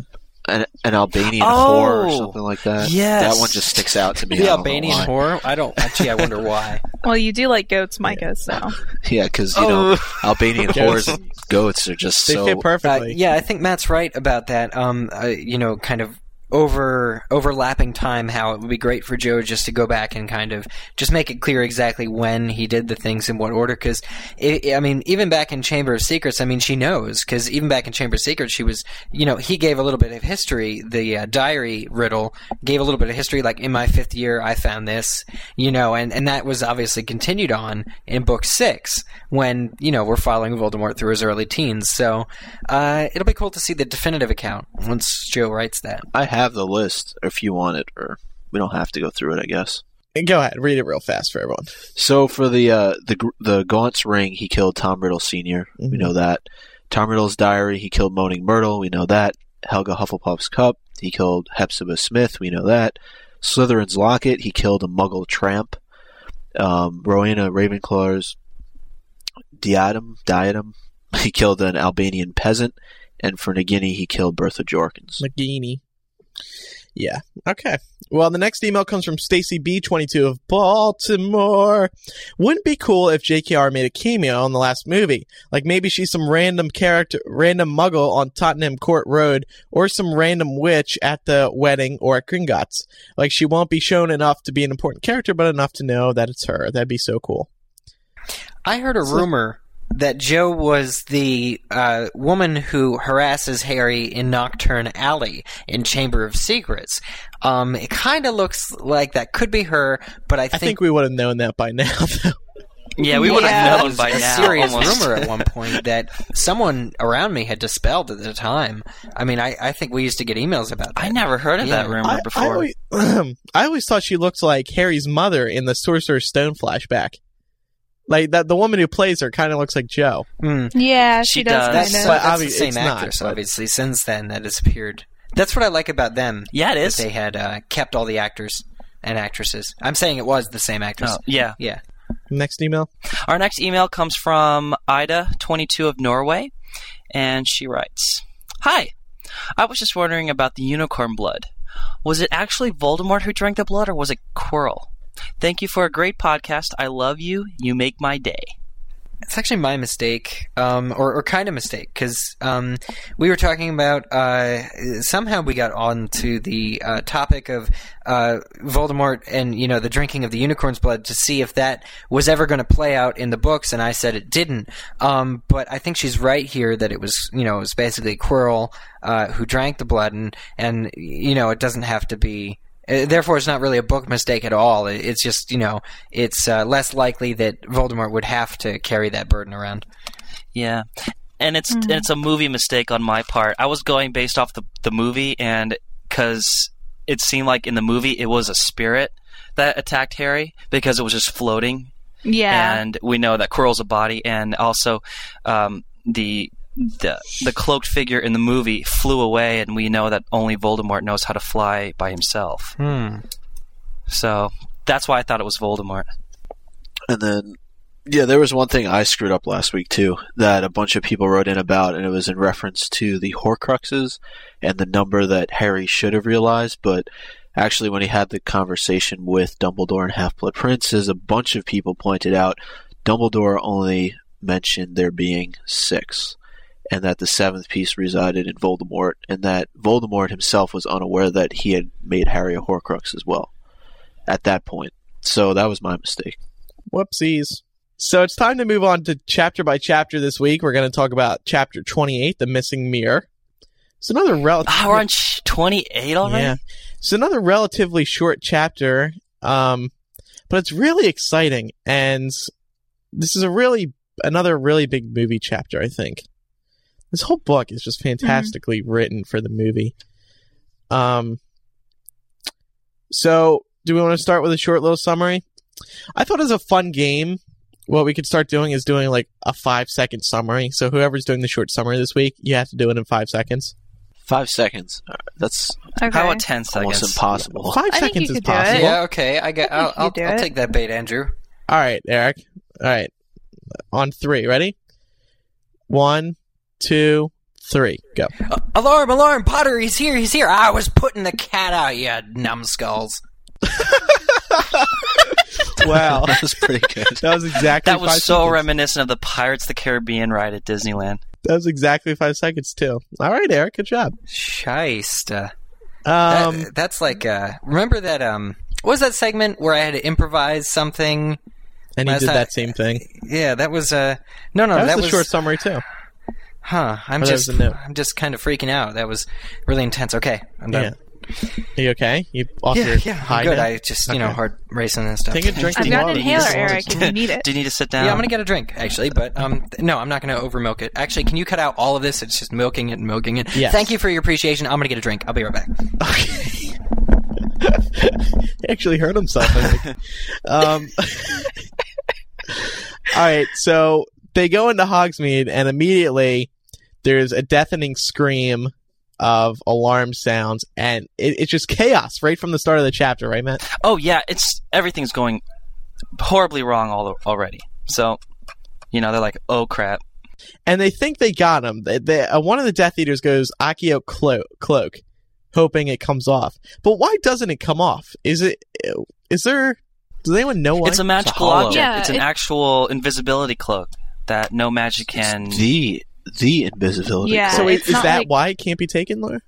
An Albanian whore or something like that. Yes. That one just sticks out to me. The Albanian whore? Actually, I wonder why. Well, you do like goats, Micah, so... Yeah, because, you know, Albanian whores and goats are just so... They fit perfectly. Yeah, I think Matt's right about that. You know, kind of... overlapping time, how it would be great for Joe just to go back and kind of just make it clear exactly when he did the things in what order, because I mean, even back in Chamber of Secrets, I mean, she knows, because even back in Chamber of Secrets, she was, you know, he gave a little bit of history, the diary riddle gave a little bit of history, like, in my 5th year I found this, you know, and that was obviously continued on in book 6 when, you know, we're following Voldemort through his early teens, so it'll be cool to see the definitive account once Joe writes that. I have the list if you want it, or we don't have to go through it, I guess. Go ahead, read it real fast for everyone. So for the Gaunt's ring, he killed Tom Riddle Sr. We know that. Tom Riddle's diary, he killed Moaning Myrtle. We know that. Helga Hufflepuff's cup, he killed Hepzibah Smith. We know that. Slytherin's locket, he killed a Muggle tramp. Rowena Ravenclaw's diadem, he killed an Albanian peasant. And for Nagini, he killed Bertha Jorkins. Nagini. Yeah. Okay. Well, the next email comes from Stacy B22 of Baltimore. Wouldn't it be cool if JKR made a cameo in the last movie? Like, maybe she's some random character, random muggle on Tottenham Court Road, or some random witch at the wedding or at Gringotts. Like, she won't be shown enough to be an important character, but enough to know that it's her. That'd be so cool. I heard a rumor that Jo was the woman who harasses Harry in Nocturne Alley in Chamber of Secrets. It kind of looks like that could be her, but I think we would have known that by now, though. Yeah, we would have known by now. It was a serious rumor at one point that someone around me had dispelled at the time. I mean, I think we used to get emails about that. I never heard of that rumor before. I always thought she looked like Harry's mother in the Sorcerer's Stone flashback. Like, the woman who plays her kind of looks like Jo. Mm. Yeah, she does. That's the same actress, obviously, since then that has appeared. That's what I like about them. Yeah, it is. They had kept all the actors and actresses. I'm saying it was the same actress. Oh, yeah. Yeah. Next email. Our next email comes from Ida, 22 of Norway, and she writes, "Hi, I was just wondering about the unicorn blood. Was it actually Voldemort who drank the blood, or was it Quirrell? Thank you for a great podcast. I love you. You make my day." It's actually my mistake, or kind of mistake, because we were talking about somehow we got on to the topic of Voldemort and, you know, the drinking of the unicorn's blood to see if that was ever going to play out in the books, and I said it didn't. But I think she's right here that it was, you know, it was basically Quirrell who drank the blood, and you know, it doesn't have to be. Therefore, it's not really a book mistake at all. It's just, you know, it's less likely that Voldemort would have to carry that burden around. Yeah. And it's a movie mistake on my part. I was going based off the movie, and because it seemed like in the movie it was a spirit that attacked Harry because it was just floating. Yeah. And we know that Quirrell's a body, and also the cloaked figure in the movie flew away, and we know that only Voldemort knows how to fly by himself. So that's why I thought it was Voldemort. And then, yeah, there was one thing I screwed up last week too that a bunch of people wrote in about, and it was in reference to the Horcruxes and the number that Harry should have realized. But actually, when he had the conversation with Dumbledore and Half-Blood Prince, a bunch of people pointed out Dumbledore only mentioned there being 6. And that the 7th piece resided in Voldemort, and that Voldemort himself was unaware that he had made Harry a Horcrux as well at that point. So that was my mistake. Whoopsies. So it's time to move on to chapter by chapter this week. We're going to talk about chapter 28, The Missing Mirror. It's another relative. We're on 28 already? Yeah. It's another relatively short chapter, but it's really exciting, and this is a really another really big movie chapter, I think. This whole book is just fantastically written for the movie. So, do we want to start with a short little summary? I thought it was a fun game. What we could start doing is doing like a 5-second summary. So whoever's doing the short summary this week, you have to do it in 5 seconds. 5 seconds. That's okay. How about 10 seconds? Almost impossible. 5 seconds is possible. Yeah, okay. I'll take that bait, Andrew. All right, Eric. All right. On three. Ready? 1, 2, 3, go. Alarm, alarm, Potter, he's here. I was putting the cat out, you numbskulls. Wow. That was pretty good. That was exactly 5 seconds. That was so reminiscent of the Pirates of the Caribbean ride at Disneyland. That was exactly 5 seconds, too. All right, Eric, good job. Shysta. That's like, remember that, what was that segment where I had to improvise something? And he did that same thing. Yeah, that was, that was a short summary, too. Huh. I'm just kind of freaking out. That was really intense. Okay, I'm done. Yeah. Are you okay? You off your high? Yeah, good. I just, heart racing and stuff. Take a drink. I've got an inhaler, Eric, if you need it. Do you need to sit down? Yeah, I'm going to get a drink, actually, but no, I'm not going to over-milk it. Actually, can you cut out all of this? It's just milking it and milking it. Yes. Thank you for your appreciation. I'm going to get a drink. I'll be right back. Okay. He actually hurt himself, I think. All right, so they go into Hogsmeade, and immediately there's a deafening scream of alarm sounds, and it's just chaos right from the start of the chapter, right, Matt? Oh, yeah, everything's going horribly wrong already. So, they're like, oh, crap. And they think they got him. One of the Death Eaters goes, Accio cloak, hoping it comes off. But why doesn't it come off? Does anyone know why? It's a magical object. Yeah, it's an actual invisibility cloak. That no magic can... It's the invisibility. Yeah, so is that like... why it can't be taken, Laura?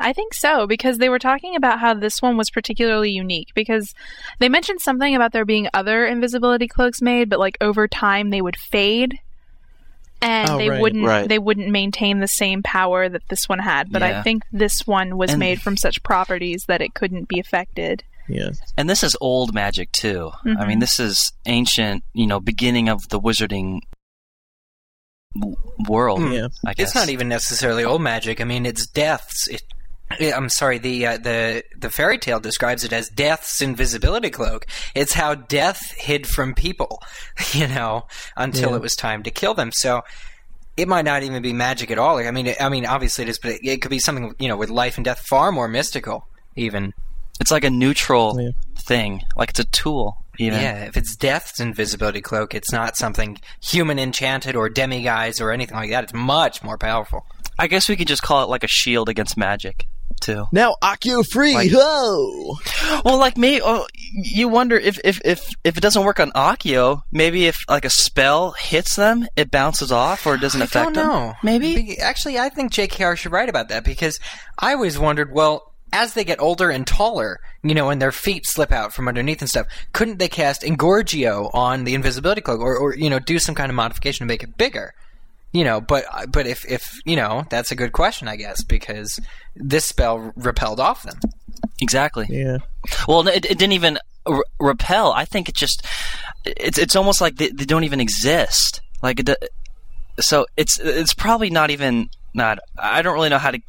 I think so, because they were talking about how this one was particularly unique, because they mentioned something about there being other invisibility cloaks made, but like over time they would fade, and they wouldn't maintain the same power that this one had. But I think this one was made from such properties that it couldn't be affected. Yeah. And this is old magic, too. Mm-hmm. I mean, this is ancient, beginning of the wizarding world, I guess. It's not even necessarily old magic. I mean, it's deaths. I'm sorry, the fairy tale describes it as death's invisibility cloak. It's how death hid from people, until it was time to kill them. So... it might not even be magic at all. Like, I mean, obviously it is, but it could be something, with life and death, far more mystical, even. It's like a neutral thing. Like it's a tool. Even. Yeah, if it's death's invisibility cloak, it's not something human enchanted or demiguise or anything like that. It's much more powerful. I guess we could just call it like a shield against magic, too. Now, Accio free, ho! Well, like me, you wonder if it doesn't work on Accio, maybe if like a spell hits them, it bounces off or it doesn't affect them. I don't know. Maybe? Actually, I think J.K.R. should write about that, because I always wondered, as they get older and taller, and their feet slip out from underneath and stuff, couldn't they cast Engorgio on the invisibility cloak or do some kind of modification to make it bigger? But if that's a good question, I guess, because this spell repelled off them. Exactly. Yeah. Well, it didn't even repel. I think it just it's almost like they don't even exist. Like so it's probably not even not. I don't really know how to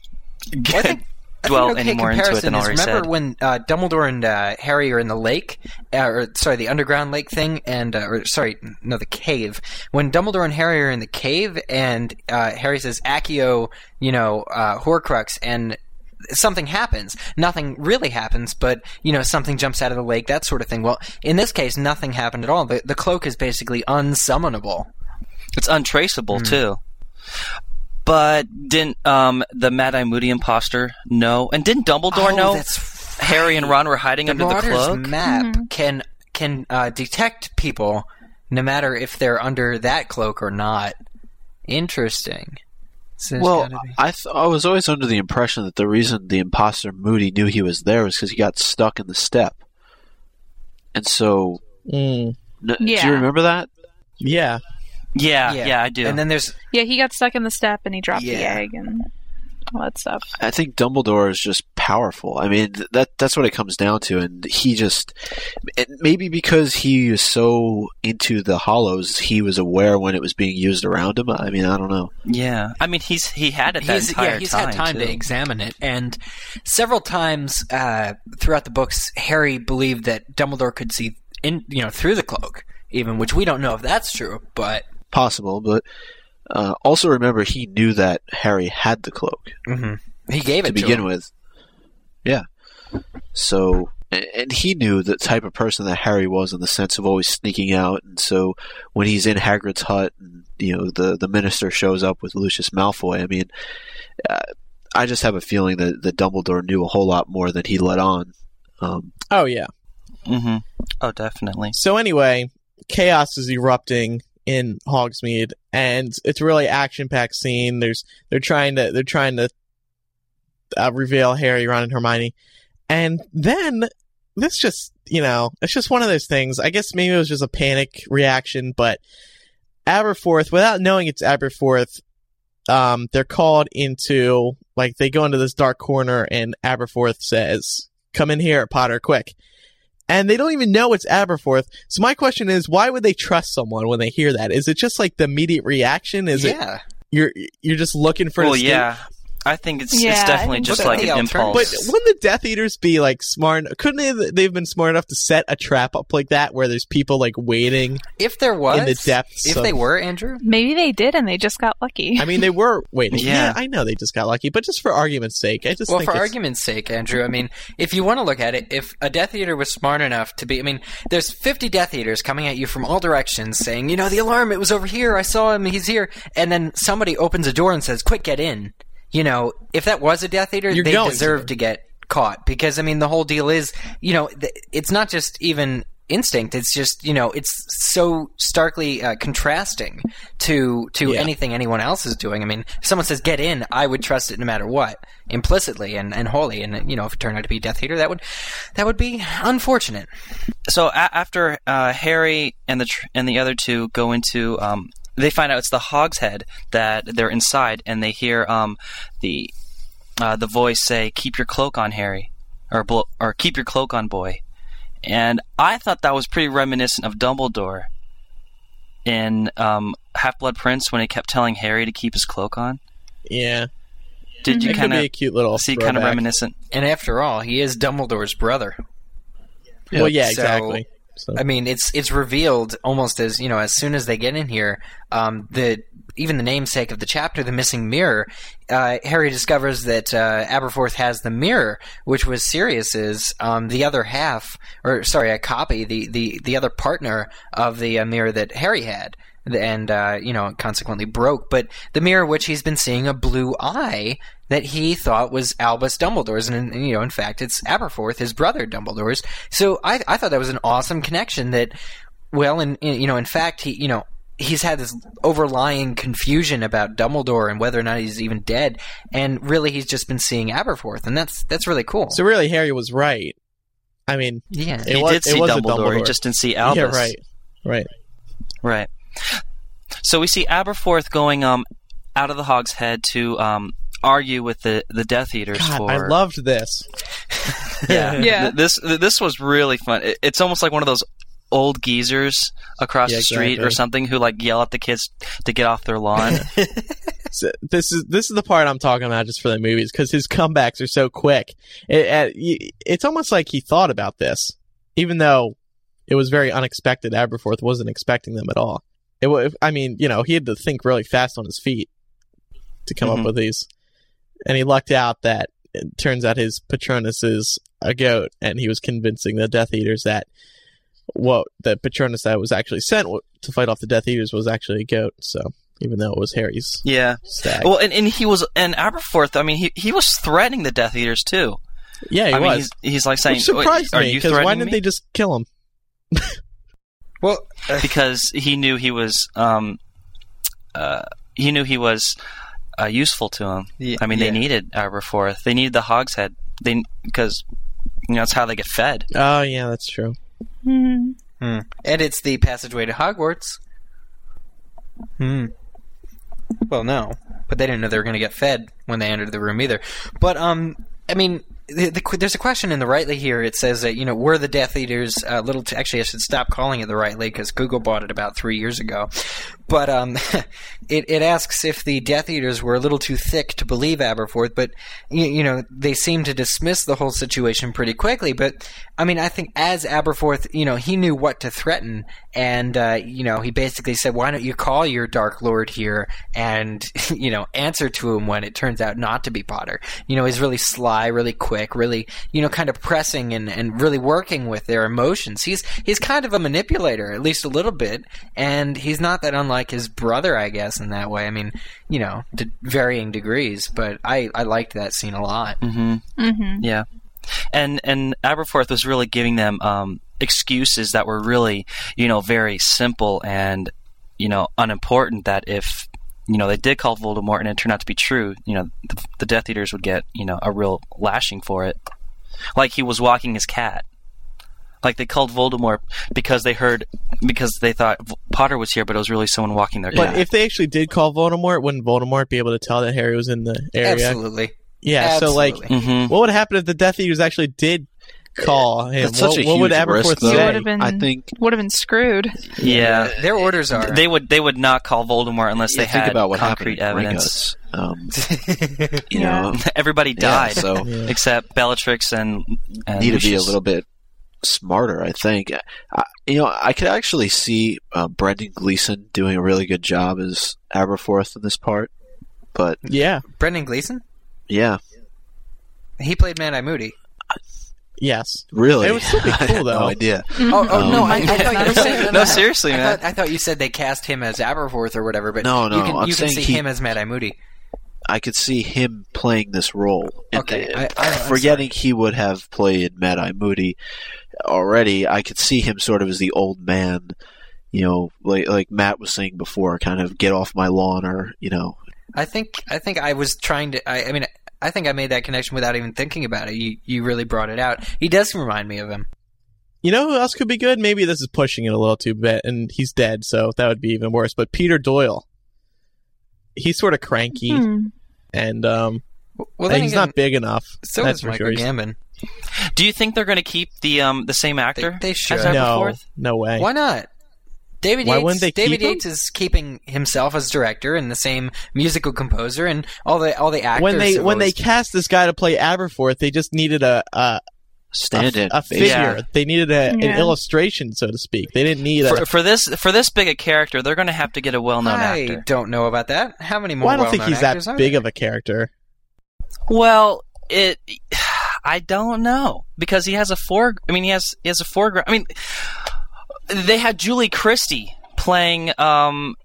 get. Dwell any more into it than already said. Remember when Dumbledore and Harry are in the lake, the underground lake thing, and the cave. When Dumbledore and Harry are in the cave, and Harry says Accio, Horcrux, and something happens. Nothing really happens, but something jumps out of the lake, that sort of thing. Well, in this case, nothing happened at all. The cloak is basically unsummonable. It's untraceable too. But didn't the Mad-Eye Moody imposter know? And didn't Dumbledore know Harry and Ron were hiding under the cloak? The Marauder's map can detect people, no matter if they're under that cloak or not. Interesting. So I was always under the impression that the reason the imposter Moody knew he was there was because he got stuck in the step. And so... do you remember that? Yeah. Yeah, I do. And then there's he got stuck in the step and he dropped the egg. And all that stuff. I think Dumbledore is just powerful. I mean, that's what it comes down to. And he just, maybe because he was so into the Hollows, he was aware when it was being used around him. I mean, I don't know. Yeah. I mean, he had it that entire time. Yeah, he's had time to examine it. And several times throughout the books, Harry believed that Dumbledore could see through the cloak, even, which we don't know if that's true, but possible. But also remember, he knew that Harry had the cloak. Mm-hmm. He gave it to him. To begin with. Yeah. So, and he knew the type of person that Harry was in the sense of always sneaking out. And so when he's in Hagrid's hut, and the minister shows up with Lucius Malfoy. I mean, I just have a feeling that Dumbledore knew a whole lot more than he let on. Oh, yeah. Mm-hmm. Oh, definitely. So anyway, chaos is erupting in Hogsmeade, and it's a really action-packed scene. They're trying to reveal Harry, Ron, and Hermione, and then this just it's just one of those things. I guess maybe it was just a panic reaction, but Aberforth, without knowing it's Aberforth, they're called into they go into this dark corner, and Aberforth says, "Come in here, Potter, quick." And they don't even know it's Aberforth. So my question is, why would they trust someone when they hear that? Is it just the immediate reaction? Is it you're just looking for an escape? Well, yeah. I think it's definitely just an impulse. But wouldn't the Death Eaters be smart? Couldn't they've been smart enough to set a trap up like that where there's people waiting? If there was in the depths. If they were, Andrew, maybe they did, and they just got lucky. I mean, they were waiting. Yeah, I know they just got lucky, but just for argument's sake, argument's sake, Andrew. I mean, if you want to look at it, if a Death Eater was smart enough to be, I mean, there's 50 Death Eaters coming at you from all directions, saying, the alarm, it was over here. I saw him. He's here. And then somebody opens a door and says, "Quick, get in." If that was a Death Eater, they deserve to get caught. Because, I mean, the whole deal is, it's not just even instinct. It's just, it's so starkly contrasting to anything anyone else is doing. I mean, if someone says, "Get in," I would trust it no matter what, implicitly and wholly. And, if it turned out to be a Death Eater, that would be unfortunate. So after Harry and the other two go into... they find out it's the Hogshead that they're inside, and they hear the voice say, "Keep your cloak on, Harry," or "Keep your cloak on, boy." And I thought that was pretty reminiscent of Dumbledore in Half-Blood Prince when he kept telling Harry to keep his cloak on. Yeah. Did you kind of see kind of reminiscent? And after all, he is Dumbledore's brother. Yeah. Well, yeah, exactly. So. I mean, it's revealed almost as as soon as they get in here. Even the namesake of the chapter, the missing mirror. Harry discovers that Aberforth has the mirror, which was Sirius's the other half, or sorry, a copy, the other partner of the mirror that Harry had, and consequently broke. But the mirror which he's been seeing a blue eye that he thought was Albus Dumbledore's, and in fact it's Aberforth, his brother Dumbledore's. So I thought that was an awesome connection. That, well, in fact he he's had this overlying confusion about Dumbledore and whether or not he's even dead, and really he's just been seeing Aberforth, and that's really cool. So really Harry was right. I mean, yeah, he did see Dumbledore, he just didn't see Albus. Yeah, right. So we see Aberforth going out of the Hogshead to argue with the Death Eaters. I loved this. Yeah. This was really fun. It's almost like one of those old geezers across the street or something who yell at the kids to get off their lawn. So this is the part I'm talking about just for the movies, because his comebacks are so quick. It's almost like he thought about this, even though it was very unexpected. Aberforth wasn't expecting them at all. He had to think really fast on his feet to come up with these. And he lucked out that it turns out his Patronus is a goat, and he was convincing the Death Eaters that the Patronus that was actually sent to fight off the Death Eaters was actually a goat, so even though it was Harry's stag. Well, and he was... And Aberforth, I mean, he was threatening the Death Eaters, too. Yeah, he was. I mean, he's saying... Which surprised me, because why didn't they just kill him? Well, because he knew he was, useful to him. Yeah, I mean, they needed Aberforth. They needed the Hogshead. Because that's how they get fed. Oh yeah, that's true. Mm-hmm. Hmm. And it's the passageway to Hogwarts. Hmm. Well, no. but they didn't know they were going to get fed when they entered the room either. But, I mean, there's a question in the Rightly here. It says that, you know, were the Death Eaters actually, I should stop calling it the Rightly because Google bought it about 3 years ago. But it asks if the Death Eaters were a little too thick to believe Aberforth, but, you know, they seem to dismiss the whole situation pretty quickly. But, I mean, I think as Aberforth, you know, he knew what to threaten, and, you know, he basically said, why don't you call your Dark Lord here and, you know, answer to him when it turns out not to be Potter. You know, he's really sly, really quick, really, you know, kind of pressing and really working with their emotions. He's kind of a manipulator, at least a little bit, and he's not that unlike his brother, I guess, in that way. I mean, you know, to varying degrees, but I liked that scene a lot. Mm-hmm. Mm-hmm. Yeah. And Aberforth was really giving them excuses that were really, you know, very simple and, you know, unimportant, that if, you know, they did call Voldemort and it turned out to be true, you know, the Death Eaters would get, you know, a real lashing for it. Like he was walking his cat. Like they called Voldemort because they thought Potter was here, but it was really someone walking their cat. But if they actually did call Voldemort, wouldn't Voldemort be able to tell that Harry was in the area? Absolutely. Yeah. Absolutely. So, like, mm-hmm. What would happen if the Death Eaters actually did call him? That's such what would Aberforth say? Would have been screwed. Yeah. Their orders are they would not call Voldemort unless they had concrete evidence. You know, everybody died, except Bellatrix and need Lucius. To be a little bit smarter, I think. You know, I could actually see Brendan Gleeson doing a really good job as Aberforth in this part. But yeah, Brendan Gleeson. Yeah, he played Man-Eye Moody. Yes, really. It would still be cool, though. I had no idea. No, I thought you said no. Seriously, man. I thought you said they cast him as Aberforth or whatever. But no, you can, see him as Man-Eye Moody. I could see him playing this role. Okay, forgetting he would have played Mad-Eye Moody already, I could see him sort of as the old man, you know, like Matt was saying before, kind of get off my lawn, or, you know. I think I was trying to. I think I made that connection without even thinking about it. You really brought it out. He does remind me of him. You know who else could be good? Maybe this is pushing it a little too bit, and he's dead, so that would be even worse. But Peter Doyle. He's sort of cranky, and and he's not big enough. So that's is Michael Gambon. Do you think they're going to keep the same actor? They should. As Aberforth? No way. Why not? David Yates is keeping himself as director and the same musical composer and all the actors. When they cast this guy to play Aberforth, they just needed a stand-in, a figure. Yeah. They needed an illustration, so to speak. They didn't need for this big a character. They're going to have to get a well-known actor. I don't know about that. How many more? Well, I don't think he's that big of a character. Well, I don't know, because he has a foreground. I mean, they had Julie Christie playing Madame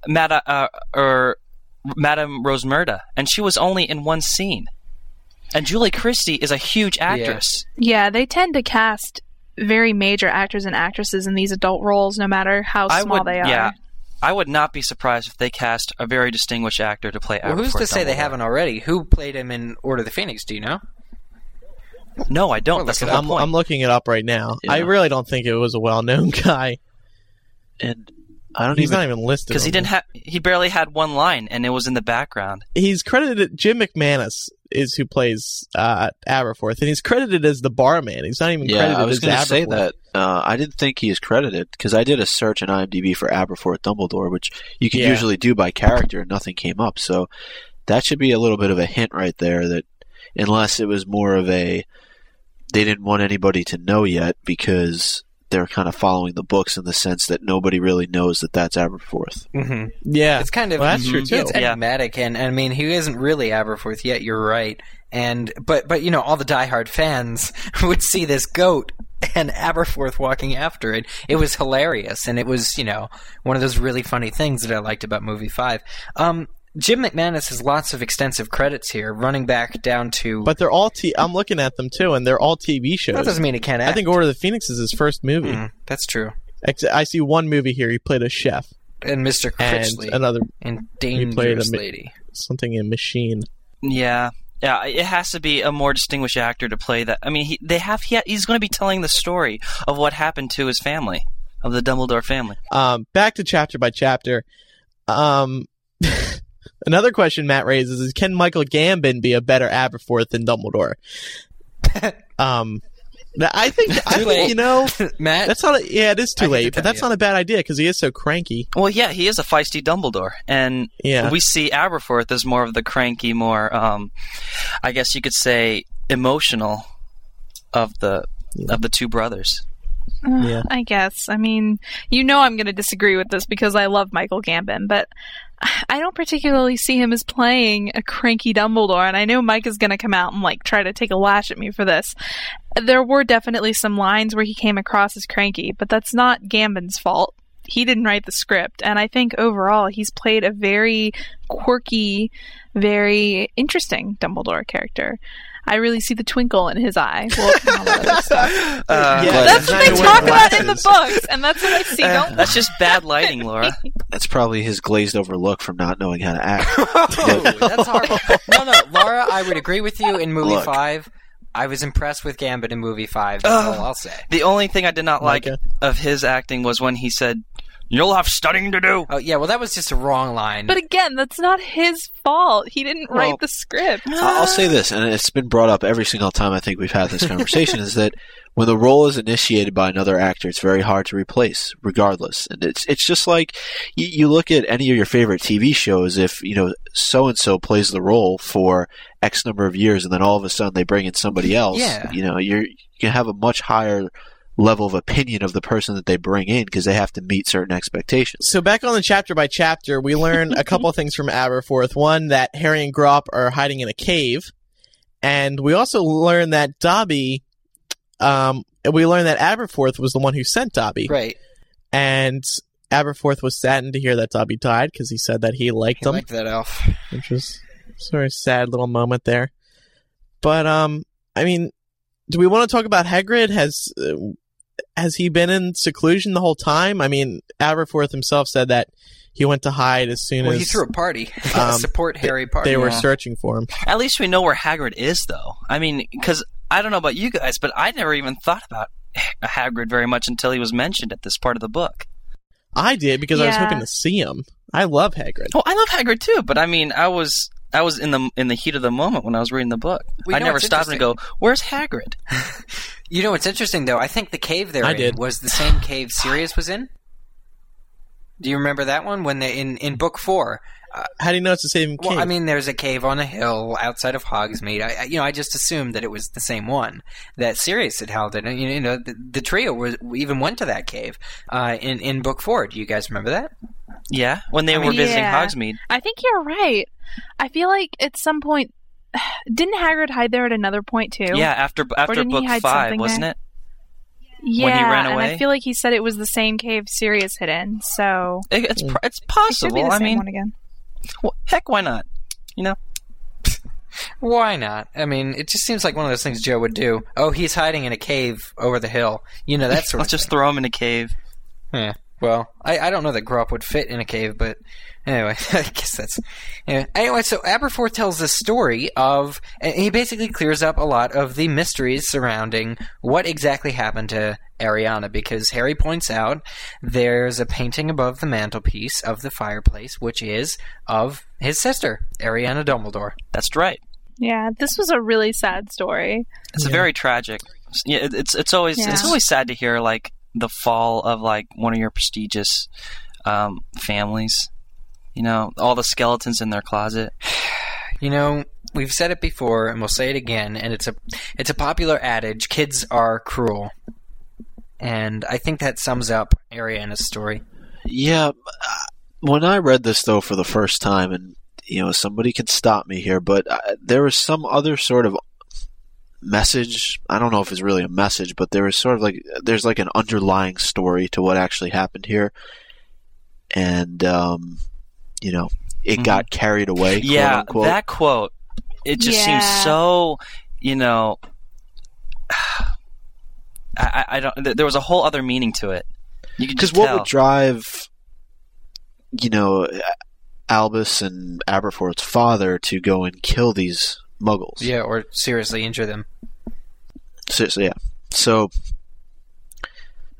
Rosmerta, and she was only in one scene. And Julie Christie is a huge actress. Yeah, they tend to cast very major actors and actresses in these adult roles, no matter how small they are. Yeah, I would not be surprised if they cast a very distinguished actor to play Aberforth. Well, who's to say they haven't already? Who played him in Order of the Phoenix, do you know? No, I don't. That's the whole point. I'm looking it up right now. Yeah. I really don't think it was a well-known guy. And he's not even listed, because he barely had one line, and it was in the background. He's credited. Jim McManus is who plays Aberforth, and he's credited as the barman. He's not even credited as Aberforth. I was going to say that. I didn't think he is credited, because I did a search on IMDb for Aberforth Dumbledore, which you can usually do by character, and nothing came up. So that should be a little bit of a hint right there, that unless it was more of a they didn't want anybody to know yet, because they're kind of following the books in the sense that nobody really knows that that's Aberforth. Mm-hmm. Yeah. It's kind of that's true too. It's enigmatic, and I mean, he isn't really Aberforth yet, you're right. And but you know, all the diehard fans would see this goat and Aberforth walking after it. It was hilarious, and it was, you know, one of those really funny things that I liked about movie 5. Jim McManus has lots of extensive credits here, running back down to... But they're all... I'm looking at them, too, and they're all TV shows. That doesn't mean he can't act. I think Order of the Phoenix is his first movie. That's true. I see one movie here. He played a chef. And Mr. Critchley. And another... And Dangerous Lady. Something in Machine. Yeah. Yeah, it has to be a more distinguished actor to play that. I mean, he's going to be telling the story of what happened to his family, of the Dumbledore family. Back to chapter by chapter. Another question Matt raises is, can Michael Gambon be a better Aberforth than Dumbledore? I think you know, Matt. That's not. It is too late, but that's not a bad idea because he is so cranky. Well, yeah, he is a feisty Dumbledore, and we see Aberforth as more of the cranky, more, I guess you could say, emotional of the two brothers. I guess. I mean, you know, I'm going to disagree with this because I love Michael Gambon, but I don't particularly see him as playing a cranky Dumbledore, and I know Mike is going to come out and like try to take a lash at me for this. There were definitely some lines where he came across as cranky, but that's not Gambon's fault. He didn't write the script, and I think overall he's played a very quirky, very interesting Dumbledore character. I really see the twinkle in his eye. Well, that's what they talk about in the books, and that's what I see. That's just bad lighting, Laura. That's probably his glazed over look from not knowing how to act. That's horrible. No, Laura, I would agree with you in movie 5. I was impressed with Gambit in movie 5. That's all I'll say. The only thing I did not like of his acting was when he said, "You'll have studying to do." Oh, yeah, well, that was just a wrong line. But again, that's not his fault. He didn't write the script. I'll say this, and it's been brought up every single time I think we've had this conversation, is that when the role is initiated by another actor, it's very hard to replace, regardless. And it's just like you look at any of your favorite TV shows. If, you know, so-and-so plays the role for X number of years, and then all of a sudden they bring in somebody else, you know, you have a much higher level of opinion of the person that they bring in because they have to meet certain expectations. So back on the chapter by chapter, we learn a couple of things from Aberforth. One, that Harry and Gropp are hiding in a cave. And we also learn that Aberforth was the one who sent Dobby. Right. And Aberforth was saddened to hear that Dobby died because he said that he liked him. He liked that elf. Which was sort of a sad little moment there. But, I mean, do we want to talk about Hagrid? Has he been in seclusion the whole time? I mean, Aberforth himself said that he went to hide as soon as... Well, he threw a party. Support Harry party. They were searching for him. At least we know where Hagrid is, though. I mean, because I don't know about you guys, but I never even thought about Hagrid very much until he was mentioned at this part of the book. I did, because I was hoping to see him. I love Hagrid. Oh, I love Hagrid, too, but I mean, I was in the heat of the moment when I was reading the book. I never stopped and go, "Where's Hagrid?" You know what's interesting, though? I think the cave was the same cave Sirius was in. Do you remember that one? When they in book 4. How do you know it's the same cave? Well, I mean, there's a cave on a hill outside of Hogsmeade. I just assumed that it was the same one that Sirius had held it. And, you know, the trio even went to that cave in book 4. Do you guys remember that? Yeah, when they were visiting Hogsmeade. I think you're right. I feel like at some point, didn't Hagrid hide there at another point too? Yeah, after book 5, wasn't it? Yeah, when he ran away? And I feel like he said it was the same cave Sirius hid in. So it's possible. It should be the same one again. Well, heck, why not? You know, why not? I mean, it just seems like one of those things Joe would do. Oh, he's hiding in a cave over the hill. You know, that sort of thing. Let's just throw him in a cave. Yeah. Well, I don't know that Gropp would fit in a cave, but anyway, I guess that's... Anyway, so Aberforth tells this story of... And he basically clears up a lot of the mysteries surrounding what exactly happened to Ariana, because Harry points out there's a painting above the mantelpiece of the fireplace, which is of his sister, Ariana Dumbledore. That's right. Yeah, this was a really sad story. It's very tragic. Yeah, it's always sad to hear, like, the fall of like one of your prestigious families, you know, all the skeletons in their closet. You know, we've said it before and we'll say it again, and it's a popular adage: kids are cruel. And I think that sums up Ariana's story. Yeah, when I read this though for the first time, and you know, somebody could stop me here, but there was some other sort of message. I don't know if it's really a message, but there is sort of like there's like an underlying story to what actually happened here, and you know, it got carried away. Yeah, quote, that quote. It just seems so. You know, I don't. There was a whole other meaning to it. You could just tell. What would drive, you know, Albus and Aberforth's father to go and kill these Muggles? Yeah, or seriously injure them. Seriously, yeah. So,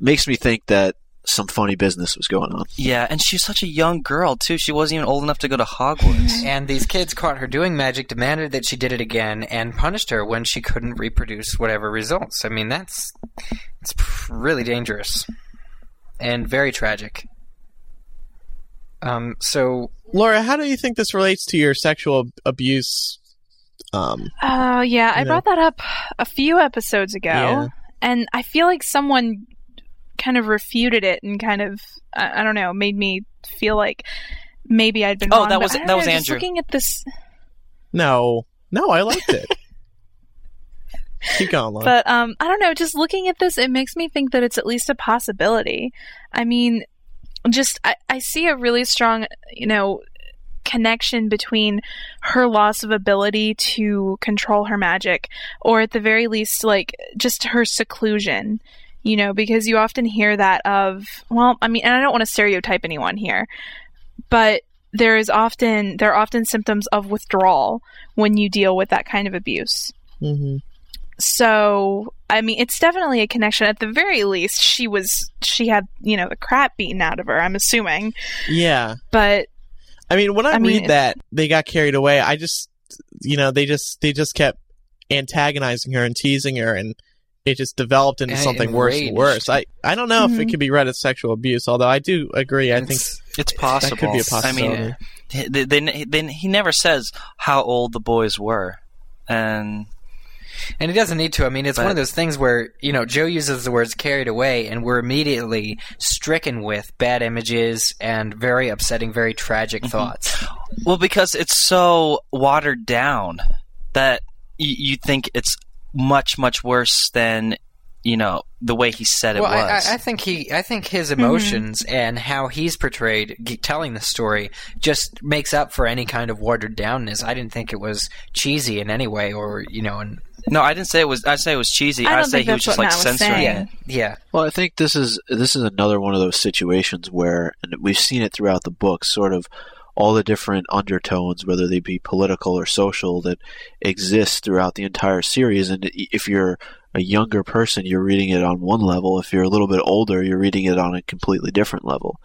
makes me think that some funny business was going on. Yeah, and she's such a young girl, too. She wasn't even old enough to go to Hogwarts. And these kids caught her doing magic, demanded that she did it again, and punished her when she couldn't reproduce whatever results. I mean, it's really dangerous. And very tragic. So... Laura, how do you think this relates to your sexual abuse? I brought that up a few episodes ago. Yeah. And I feel like someone... kind of refuted it and kind of I don't know, made me feel like maybe I'd been wrong. That was Andrew. Just looking at this. No, I liked it. Keep going, Laura. But I don't know. Just looking at this, it makes me think that it's at least a possibility. I mean, just I see a really strong, connection between her loss of ability to control her magic, or at the very least, like just her seclusion. Because you often hear that of, and I don't want to stereotype anyone here, but there are often symptoms of withdrawal when you deal with that kind of abuse. Mm-hmm. So, it's definitely a connection. At the very least, she had, the crap beaten out of her, I'm assuming. Yeah. But. When I read that, they got carried away. I just, they just kept antagonizing her and teasing her, and it just developed into something worse and worse. I don't know if it could be read as sexual abuse, although I do agree. I think it's possible. That could be a possibility. He never says how old the boys were. And he doesn't need to. One of those things where, Joe uses the words carried away, and we're immediately stricken with bad images and very upsetting, very tragic thoughts. Well, because it's so watered down that you think it's much, much worse than the way he said it was. I think his emotions and how he's portrayed telling the story just makes up for any kind of watered downness. I didn't think it was cheesy in any way, or No, I didn't say it was. I say it was cheesy. I say he was just censoring it. Yeah. Well, I think this is another one of those situations where, and we've seen it throughout the book, sort of all the different undertones, whether they be political or social, that exist throughout the entire series. And if you're a younger person, you're reading it on one level. If you're a little bit older, you're reading it on a completely different level.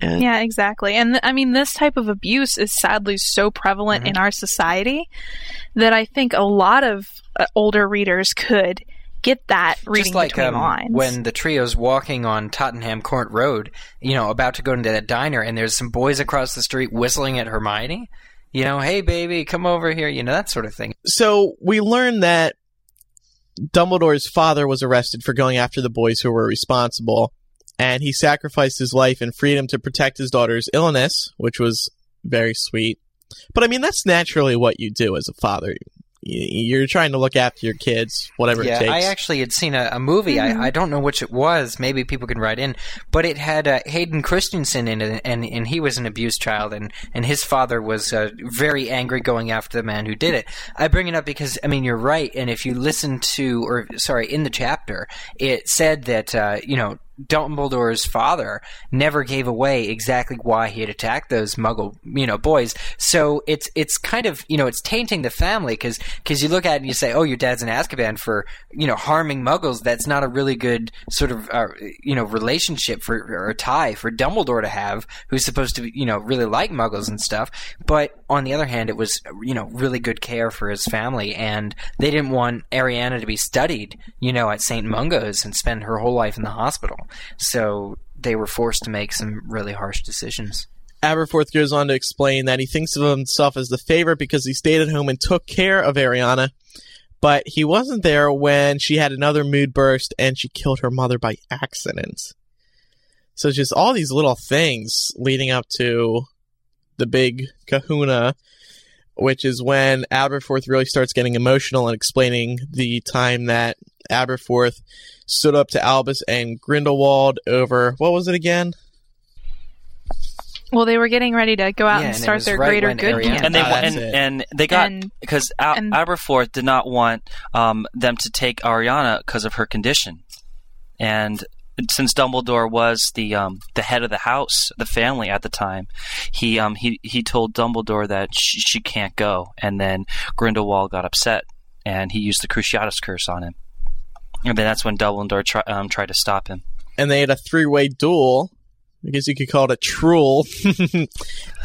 And yeah, exactly. And this type of abuse is sadly so prevalent in our society that I think a lot of older readers could get that reading just like, between lines. When the trio's walking on Tottenham Court Road, about to go into that diner, and there's some boys across the street whistling at Hermione, hey, baby, come over here, that sort of thing. So we learn that Dumbledore's father was arrested for going after the boys who were responsible, and he sacrificed his life and freedom to protect his daughter's illness, which was very sweet. But, that's naturally what you do as a father. You're trying to look after your kids, whatever it takes. Yeah, I actually had seen a movie. I don't know which it was. Maybe people can write in. But it had Hayden Christensen in it, and he was an abused child, and his father was very angry going after the man who did it. I bring it up because, you're right. And if you listen to – in the chapter, it said that, Dumbledore's father never gave away exactly why he had attacked those muggle, boys. So it's kind of, it's tainting the family because you look at it and you say, oh, your dad's in Azkaban for, harming muggles. That's not a really good sort of, relationship or a tie for Dumbledore to have, who's supposed to, really like muggles and stuff. But on the other hand, it was, really good care for his family. And they didn't want Ariana to be studied, at St. Mungo's and spend her whole life in the hospital. So they were forced to make some really harsh decisions. Aberforth goes on to explain that he thinks of himself as the favorite because he stayed at home and took care of Ariana, but he wasn't there when she had another mood burst and she killed her mother by accident. So just all these little things leading up to the big kahuna, which is when Aberforth really starts getting emotional and explaining the time that Aberforth stood up to Albus and Grindelwald over, what was it again? Well, they were getting ready to go out and start their greater good camp. Because Aberforth did not want them to take Ariana because of her condition. And since Dumbledore was the head of the house, the family at the time, he told Dumbledore that she can't go. And then Grindelwald got upset, and he used the Cruciatus Curse on him. And then that's when Dumbledore tried to stop him. and they had a three-way duel. I guess you could call it a truel.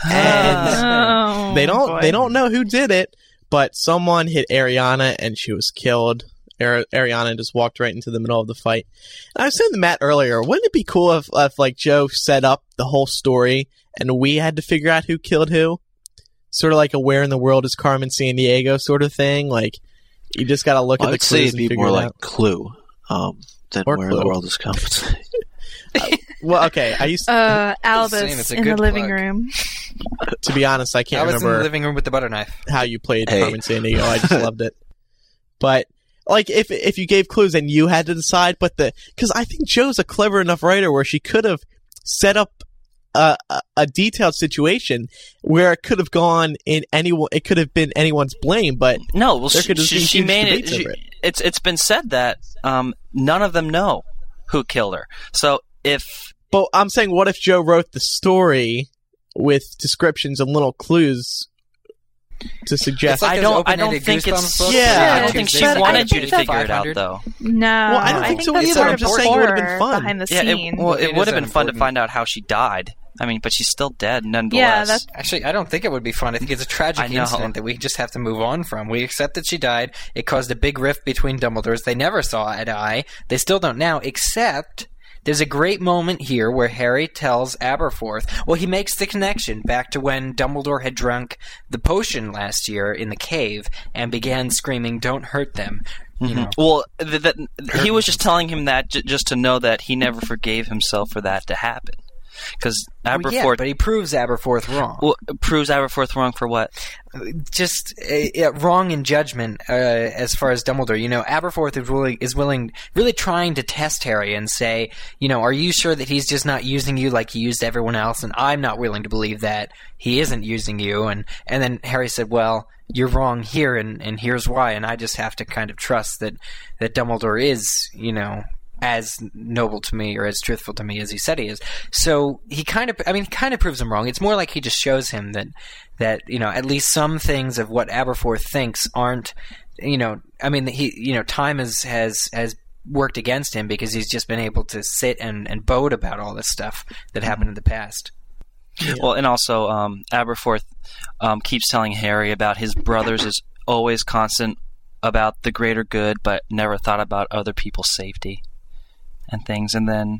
And they don't know who did it, but someone hit Ariana and she was killed. Ariana just walked right into the middle of the fight. And I was saying to Matt earlier, wouldn't it be cool if like Joe set up the whole story and we had to figure out who killed who? Sort of like a Where in the World is Carmen Sandiego sort of thing. Like you just got to look at the clues and figure it out. I would say it'd be more like Clue than Where in the World is Carmen. Well, okay. I used to Albus in the living room. To be honest, I can't remember. I was in the living room with the butter knife. How you played Carmen Sandiego? I just loved it. But like, if you gave clues and you had to decide, but because I think Jo's a clever enough writer where she could have set up a detailed situation where it could have gone in anyone. It could have been anyone's blame, but no. Well, she made it. It's been said that none of them know who killed her. So. But I'm saying, what if Joe wrote the story with descriptions and little clues to suggest? Like I don't think it's. Yeah, I don't think she wanted you to figure it out, though. No, well, I don't think so either. I'm just saying it would have been fun behind the scene. It would have been fun to find out how she died. I mean, but she's still dead, nonetheless. Yeah, actually, I don't think it would be fun. I think it's a tragic incident that we just have to move on from. We accept that she died. It caused a big rift between Dumbledores. They never saw eye to eye. They still don't now, except. There's a great moment here where Harry tells Aberforth, well, he makes the connection back to when Dumbledore had drunk the potion last year in the cave and began screaming, "Don't hurt them." Mm-hmm. You know, well, he was just telling him that just to know that he never forgave himself for that to happen. Because Aberforth, but he proves Aberforth wrong. Well, proves Aberforth wrong for what? Just wrong in judgment as far as Dumbledore. You know, Aberforth is really trying to test Harry and say, you know, are you sure that he's just not using you like he used everyone else? And I'm not willing to believe that he isn't using you. And then Harry said, well, you're wrong here, and here's why. And I just have to kind of trust that Dumbledore is, you know, as noble to me or as truthful to me as he said he is. So he kind of proves him wrong. It's more like he just shows him that you know, at least some things of what Aberforth thinks aren't, you know, I mean, he, you know, time has worked against him because he's just been able to sit and boast about all this stuff that happened in the past. Yeah. Well, and also Aberforth keeps telling Harry about his brothers is always constant about the greater good but never thought about other people's safety. And things, and then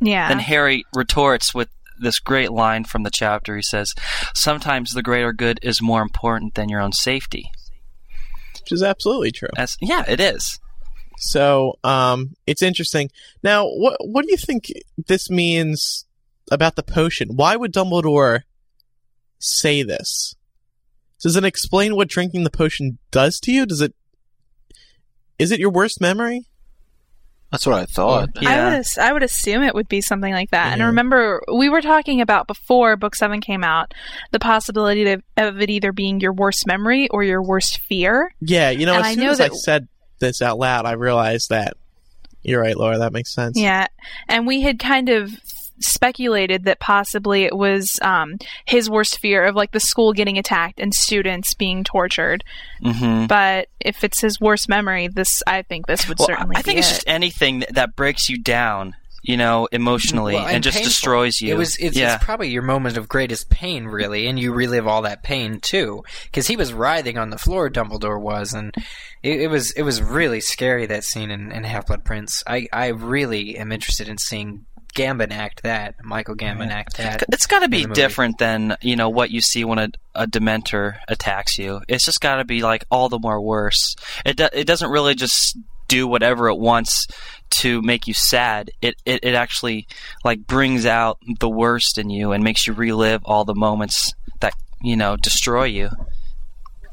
Harry retorts with this great line from the chapter. He says, "Sometimes the greater good is more important than your own safety," which is absolutely true. Yeah, it is. So, it's interesting. Now, what do you think this means about the potion? Why would Dumbledore say this? Does it explain what drinking the potion does to you? Does it? Is it your worst memory? That's what I thought. Yeah. I would assume it would be something like that. Mm-hmm. And remember, we were talking about before Book 7 came out, the possibility of it either being your worst memory or your worst fear. Yeah, you know, and as soon as I said this out loud, I realized that. You're right, Laura, that makes sense. Yeah, and we had kind of speculated that possibly it was his worst fear of like the school getting attacked and students being tortured. Mm-hmm. But if it's his worst memory, I think it's just anything that breaks you down, you know, emotionally and just painful. Destroys you. It's probably your moment of greatest pain, really, and you relive all that pain too, because he was writhing on the floor. Dumbledore was, and it was really scary, that scene in Half-Blood Prince. I really am interested in seeing. Michael Gambon act that. It's got to be different than, you know, what you see when a Dementor attacks you. It's just got to be like all the more worse. It doesn't really just do whatever it wants to make you sad. It actually like brings out the worst in you and makes you relive all the moments that, you know, destroy you.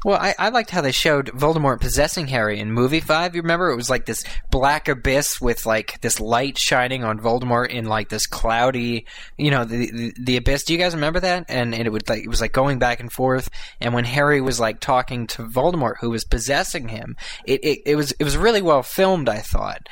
Well, I liked how they showed Voldemort possessing Harry in movie 5. You remember? It was like this black abyss with like this light shining on Voldemort in like this cloudy, you know, the abyss. Do you guys remember that? And it was like going back and forth. And when Harry was like talking to Voldemort, who was possessing him, it was really well filmed, I thought,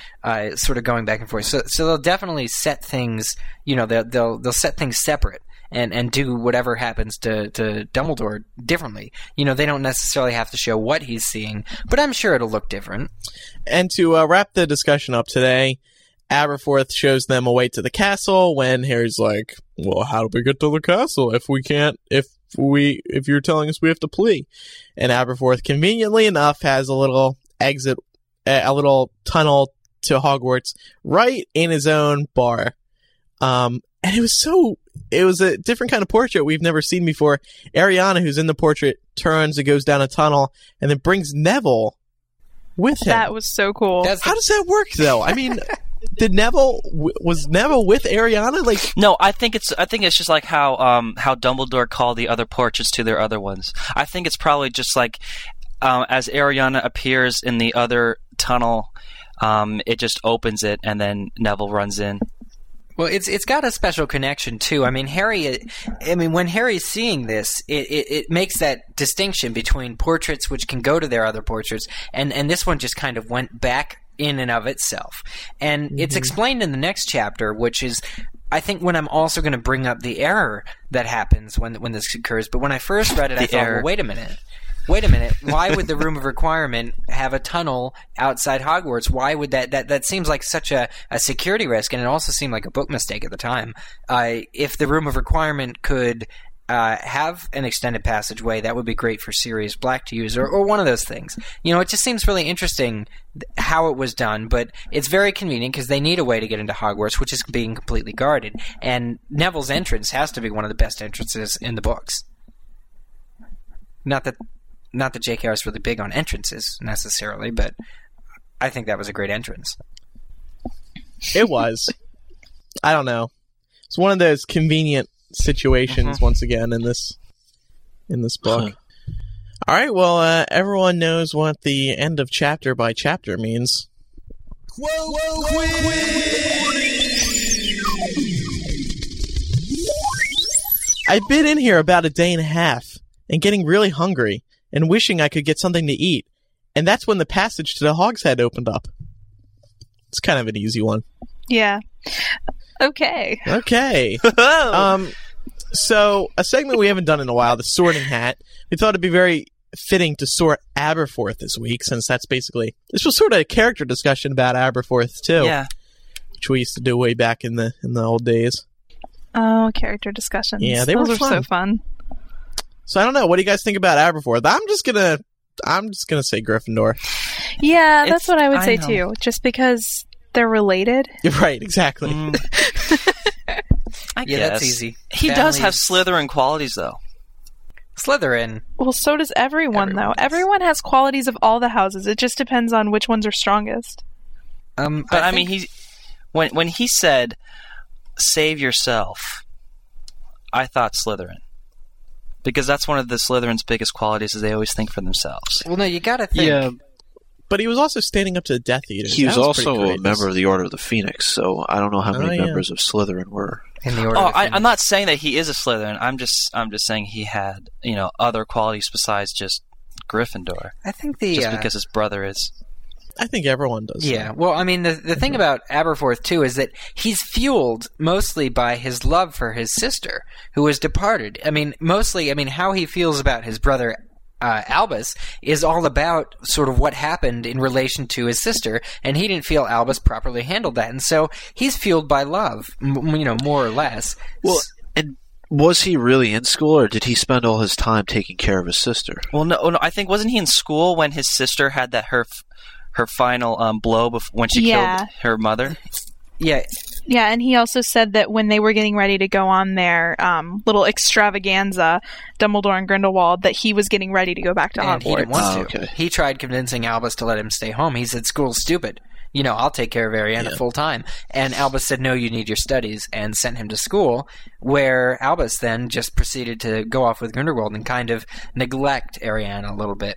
sort of going back and forth. So they'll definitely set things, you know, they'll set things separate. And do whatever happens to Dumbledore differently. You know, they don't necessarily have to show what he's seeing, but I'm sure it'll look different. And to wrap the discussion up today, Aberforth shows them a way to the castle when Harry's like, well, how do we get to the castle if we can't, if you're telling us we have to flee? And Aberforth, conveniently enough, has a little exit, a little tunnel to Hogwarts right in his own bar. And it was a different kind of portrait we've never seen before. Ariana, who's in the portrait, turns and goes down a tunnel and then brings Neville with him. That was so cool. How does that work, though? I mean, was Neville with Ariana? Like, no, I think it's just like how Dumbledore called the other portraits to their other ones. I think it's probably just like as Ariana appears in the other tunnel, it just opens it and then Neville runs in. Well, it's got a special connection too. I mean, when Harry's seeing this, it makes that distinction between portraits which can go to their other portraits, and this one just kind of went back in and of itself. And it's explained in the next chapter, which is, I think, when I'm also going to bring up the error that happens when this occurs. But when I first read it, I thought, well, wait a minute. Why would the Room of Requirement have a tunnel outside Hogwarts? Why would that seems like such a security risk, and it also seemed like a book mistake at the time. If the Room of Requirement could have an extended passageway, that would be great for Sirius Black to use, or one of those things. You know, it just seems really interesting how it was done, but it's very convenient because they need a way to get into Hogwarts, which is being completely guarded. And Neville's entrance has to be one of the best entrances in the books. Not that J.K. was really big on entrances necessarily, but I think that was a great entrance. It was. I don't know. It's one of those convenient situations once again in this book. All right. Well, everyone knows what the end of chapter by chapter means. I've been in here about a day and a half and getting really hungry, and wishing I could get something to eat. And that's when the passage to the Hogshead opened up. It's kind of an easy one. Yeah. Okay. So, a segment we haven't done in a while, the sorting hat. We thought it'd be very fitting to sort Aberforth this week, since that's basically... This was sort of a character discussion about Aberforth, too. Yeah. Which we used to do way back in the old days. Oh, character discussions. Yeah, those were so fun. So I don't know. What do you guys think about Aberforth? I'm just gonna say Gryffindor. Yeah, that's what I would say too. Just because they're related. Right. Exactly. I guess. That's easy. He does have Slytherin qualities, though. Slytherin. Well, so does everyone, though. Does. Everyone has qualities of all the houses. It just depends on which ones are strongest. But I mean, he when he said, "Save yourself," I thought Slytherin. Because that's one of the Slytherin's biggest qualities, is they always think for themselves. Well, no, you gotta think. Yeah. But he was also standing up to the Death Eater. He was also a member of the Order of the Phoenix, so I don't know how many members of Slytherin were in the Order of the Phoenix. I'm not saying that he is a Slytherin. I'm just saying he had, other qualities besides just Gryffindor. I think just because his brother is. I think everyone does. Yeah. Well, I mean, the thing about Aberforth, too, is that he's fueled mostly by his love for his sister, who has departed. I mean, how he feels about his brother Albus is all about sort of what happened in relation to his sister, and he didn't feel Albus properly handled that. And so he's fueled by love, more or less. Well, and was he really in school, or did he spend all his time taking care of his sister? Well, no, I think wasn't he in school when his sister had that her final blow when she killed her mother. Yeah. Yeah, and he also said that when they were getting ready to go on their little extravaganza, Dumbledore and Grindelwald, that he was getting ready to go back to Hogwarts. He didn't want to. Okay. He tried convincing Albus to let him stay home. He said, "School's stupid. I'll take care of Ariana full time." And Albus said, "No, you need your studies," and sent him to school, where Albus then just proceeded to go off with Grindelwald and kind of neglect Ariana a little bit.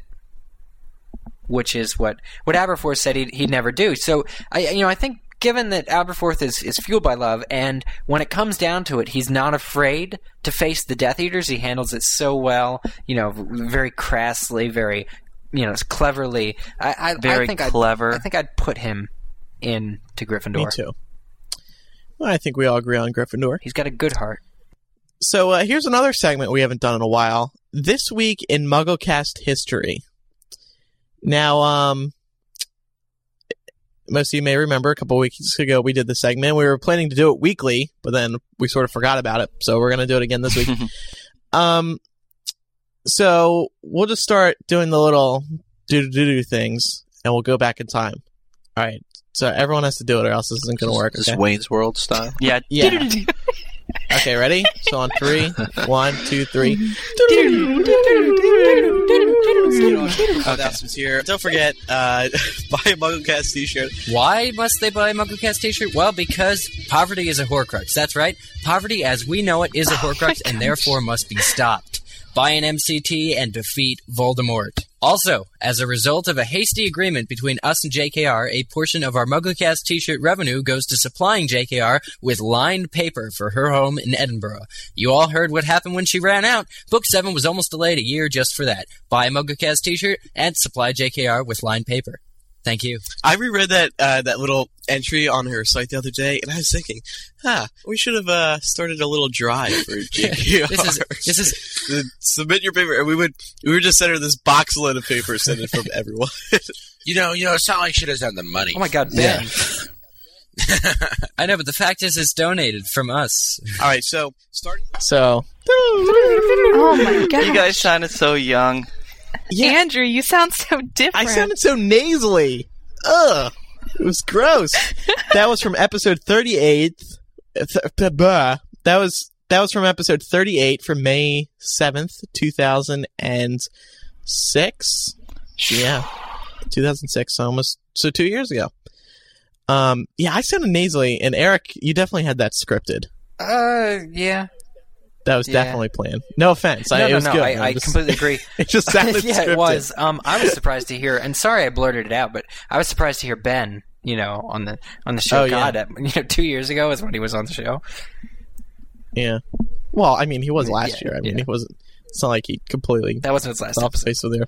Which is what Aberforth said he'd never do. So I think given that Aberforth is fueled by love, and when it comes down to it, he's not afraid to face the Death Eaters. He handles it so well, very crassly, very cleverly. I think I'd put him into Gryffindor. Me too. Well, I think we all agree on Gryffindor. He's got a good heart. So here's another segment we haven't done in a while. This week in MuggleCast history. Now, Most of you may remember a couple weeks ago we did the segment. We were planning to do it weekly, but then we sort of forgot about it. So we're going to do it again this week. So we'll just start doing the little do things, and we'll go back in time. All right. So everyone has to do it, or else this isn't going to work. This okay? Wayne's World style. Yeah. Okay, ready? So on 3, 1, 2, 3. That's what's here. Don't forget, buy a MuggleCast t-shirt. Why must they buy a MuggleCast t-shirt? Well, because poverty is a Horcrux. That's right. Poverty, as we know it, is a Horcrux and therefore must be stopped. Buy an MCT and defeat Voldemort. Also, as a result of a hasty agreement between us and JKR, a portion of our MuggleCast t-shirt revenue goes to supplying JKR with lined paper for her home in Edinburgh. You all heard what happened when she ran out. Book 7 was almost delayed a year just for that. Buy a MuggleCast t-shirt and supply JKR with lined paper. Thank you. I reread that little entry on her site the other day, and I was thinking, we should have started a little drive for JKR. This is submit your paper, and we would just send her this box load of paper sent in from everyone. you know, it's not like she doesn't have the money. Oh my God, Ben! Yeah. I know, but the fact is, it's donated from us. All right, so oh my God! You guys sounded so young. Yeah. Andrew, you sound so different. I sounded so nasally. Ugh. It was gross. That was from episode 38. That was from episode 38 from May 7th, 2006. Yeah. 2006, so 2 years ago. Yeah, I sounded nasally, and Eric, you definitely had that scripted. Yeah. That was definitely planned. No offense. No, it was good. I completely agree. It just sounded scripted. It was. I was surprised to hear, and sorry I blurted it out, but I was surprised to hear Ben, on the show. Oh, God, yeah. 2 years ago is when he was on the show. Yeah. Well, I mean, he was last year. I mean, he wasn't. It's not like he completely. That wasn't his last episode.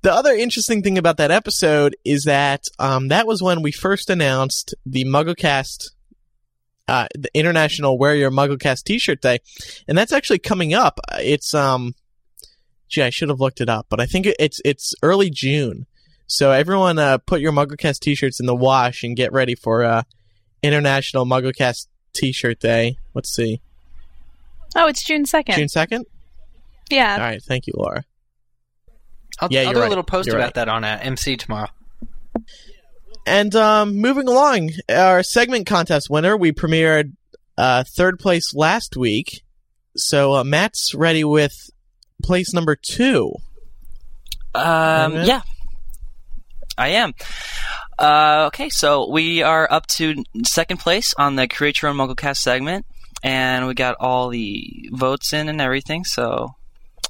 The other interesting thing about that episode is that that was when we first announced the MuggleCast. The International Wear Your MuggleCast T-Shirt Day, and that's actually coming up. It's I should have looked it up, but I think it's early June. So everyone, put your MuggleCast T-shirts in the wash and get ready for International MuggleCast T-Shirt Day. Let's see. Oh, it's June 2nd. June 2nd. Yeah. All right. Thank you, Laura. I'll do a little post about that on MC tomorrow. And moving along, our segment contest winner, we premiered third place last week. So Matt's ready with place number 2. Yeah, I am. Okay, so we are up to second place on the Create Your Own MuggleCast segment. And we got all the votes in and everything. So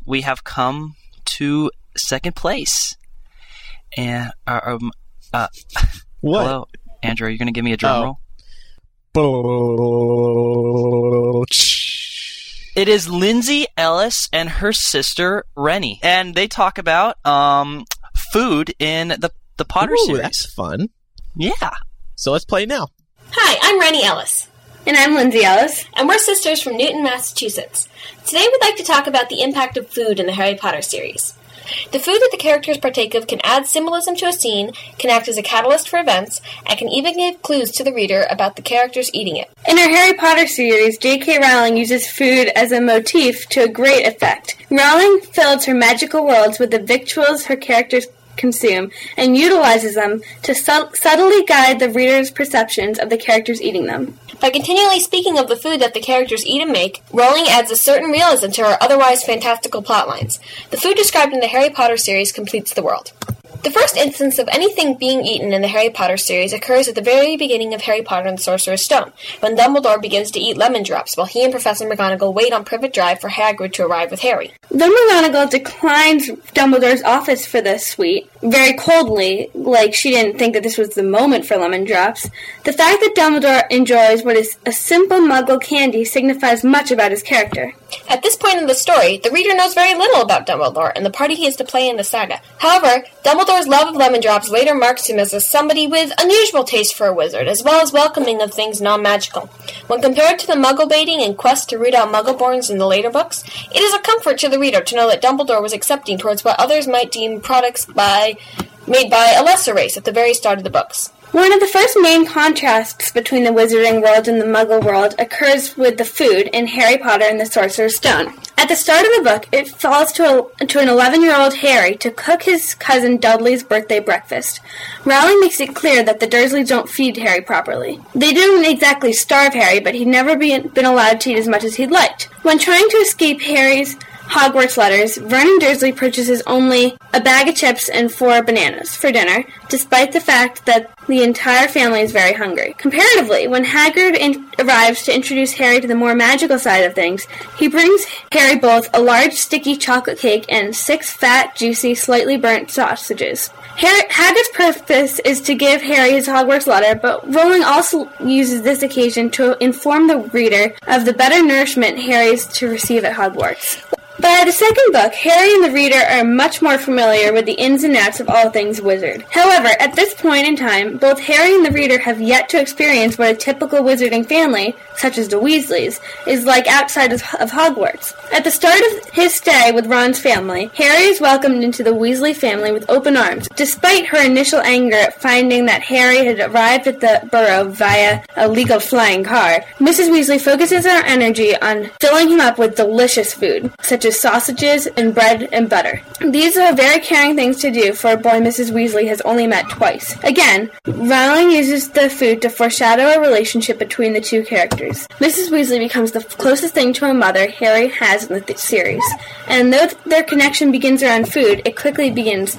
we have come to second place. And our... what? Hello, Andrew, are you going to give me a drum roll? It is Lindsay Ellis and her sister, Rennie. And they talk about food in the Potter series. That's fun. Yeah. So let's play now. Hi, I'm Rennie Ellis. And I'm Lindsay Ellis. And we're sisters from Newton, Massachusetts. Today we'd like to talk about the impact of food in the Harry Potter series. The food that the characters partake of can add symbolism to a scene, can act as a catalyst for events, and can even give clues to the reader about the characters eating it. In her Harry Potter series, J.K. Rowling uses food as a motif to a great effect. Rowling fills her magical worlds with the victuals her characters consume, and utilizes them to subtly guide the reader's perceptions of the characters eating them. By continually speaking of the food that the characters eat and make, Rowling adds a certain realism to her otherwise fantastical plotlines. The food described in the Harry Potter series completes the world. The first instance of anything being eaten in the Harry Potter series occurs at the very beginning of Harry Potter and the Sorcerer's Stone, when Dumbledore begins to eat lemon drops while he and Professor McGonagall wait on Privet Drive for Hagrid to arrive with Harry. Then McGonagall declines Dumbledore's office for the sweet, very coldly, like she didn't think that this was the moment for lemon drops. The fact that Dumbledore enjoys what is a simple muggle candy signifies much about his character. At this point in the story, the reader knows very little about Dumbledore and the part he is to play in the saga. However, Dumbledore's love of lemon drops later marks him as somebody with unusual taste for a wizard, as well as welcoming of things non-magical. When compared to the muggle baiting and quest to root out muggleborns in the later books, it is a comfort to the reader to know that Dumbledore was accepting towards what others might deem products made by a lesser race at the very start of the books. One of the first main contrasts between the wizarding world and the muggle world occurs with the food in Harry Potter and the Sorcerer's Stone. At the start of the book, it falls to an 11-year-old Harry to cook his cousin Dudley's birthday breakfast. Rowling makes it clear that the Dursleys don't feed Harry properly. They didn't exactly starve Harry, but he'd never been allowed to eat as much as he'd liked. When trying to escape Harry's Hogwarts letters, Vernon Dursley purchases only a bag of chips and 4 bananas for dinner, despite the fact that the entire family is very hungry. Comparatively, when Hagrid arrives to introduce Harry to the more magical side of things, he brings Harry both a large sticky chocolate cake and 6 fat, juicy, slightly burnt sausages. Hagrid's purpose is to give Harry his Hogwarts letter, but Rowling also uses this occasion to inform the reader of the better nourishment Harry is to receive at Hogwarts. By the second book, Harry and the reader are much more familiar with the ins and outs of all things wizard. However, at this point in time, both Harry and the reader have yet to experience what a typical wizarding family, such as the Weasleys, is like outside of Hogwarts. At the start of his stay with Ron's family, Harry is welcomed into the Weasley family with open arms, despite her initial anger at finding that Harry had arrived at the Burrow via a legal flying car. Mrs. Weasley focuses her energy on filling him up with delicious food, such as sausages and bread and butter. These are very caring things to do for a boy Mrs. Weasley has only met twice. Again, Rowling uses the food to foreshadow a relationship between the two characters. Mrs. Weasley becomes the closest thing to a mother Harry has in the series, and though their connection begins around food, it quickly begins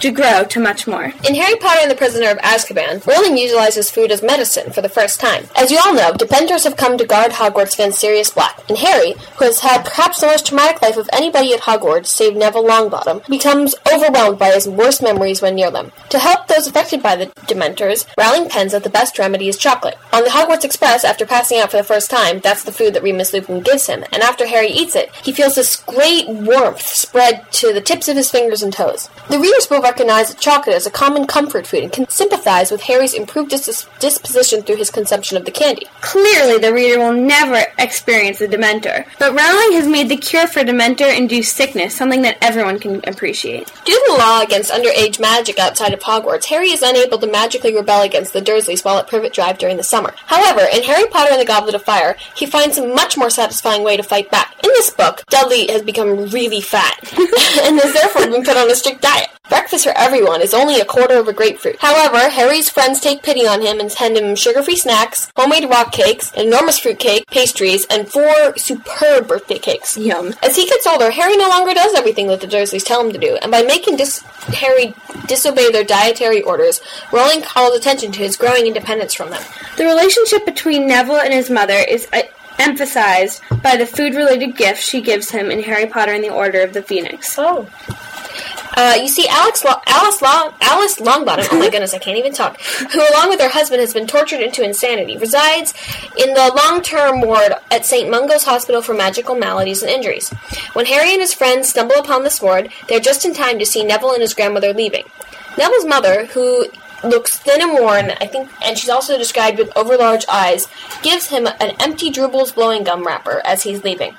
to grow to much more. In Harry Potter and the Prisoner of Azkaban, Rowling utilizes food as medicine for the first time. As you all know, dependers have come to guard Hogwarts against Sirius Black, and Harry, who has had perhaps the most traumatic life of anybody at Hogwarts save Neville Longbottom, becomes overwhelmed by his worst memories when near them. To help those affected by the dementors, Rowling pens that the best remedy is chocolate. On the Hogwarts Express, after passing out for the first time, that's the food that Remus Lupin gives him, and after Harry eats it, he feels this great warmth spread to the tips of his fingers and toes. The readers will recognize that chocolate as a common comfort food and can sympathize with Harry's improved disposition through his consumption of the candy. Clearly, the reader will never experience a Dementor, but Rowling has made the cure for Dementor-induced sickness something that everyone can appreciate. Due to the law against underage magic outside of Hogwarts, Harry is unable to magically rebel against the Dursleys while at Privet Drive during the summer. However, in Harry Potter and the Goblet of Fire, he finds a much more satisfying way to fight back. In this book, Dudley has become really fat, and has therefore been put on a strict diet. Breakfast for everyone is only a quarter of a grapefruit. However, Harry's friends take pity on him and send him sugar-free snacks, homemade rock cakes, an enormous fruit cake, pastries, and 4 superb birthday cakes. Yum. As he gets older, Harry no longer does everything that the Dursleys tell him to do, and by making Harry disobey their dietary orders, Rowling calls attention to his growing independence from them. The relationship between Neville and his mother is emphasized by the food-related gifts she gives him in Harry Potter and the Order of the Phoenix. Oh. You see, Alice Longbottom, oh my goodness, I can't even talk, who along with her husband has been tortured into insanity, resides in the long-term ward at St. Mungo's Hospital for Magical Maladies and Injuries. When Harry and his friends stumble upon this ward, they're just in time to see Neville and his grandmother leaving. Neville's mother, who looks thin and worn, I think, and she's also described with overlarge eyes, gives him an empty Drubal's blowing gum wrapper as he's leaving.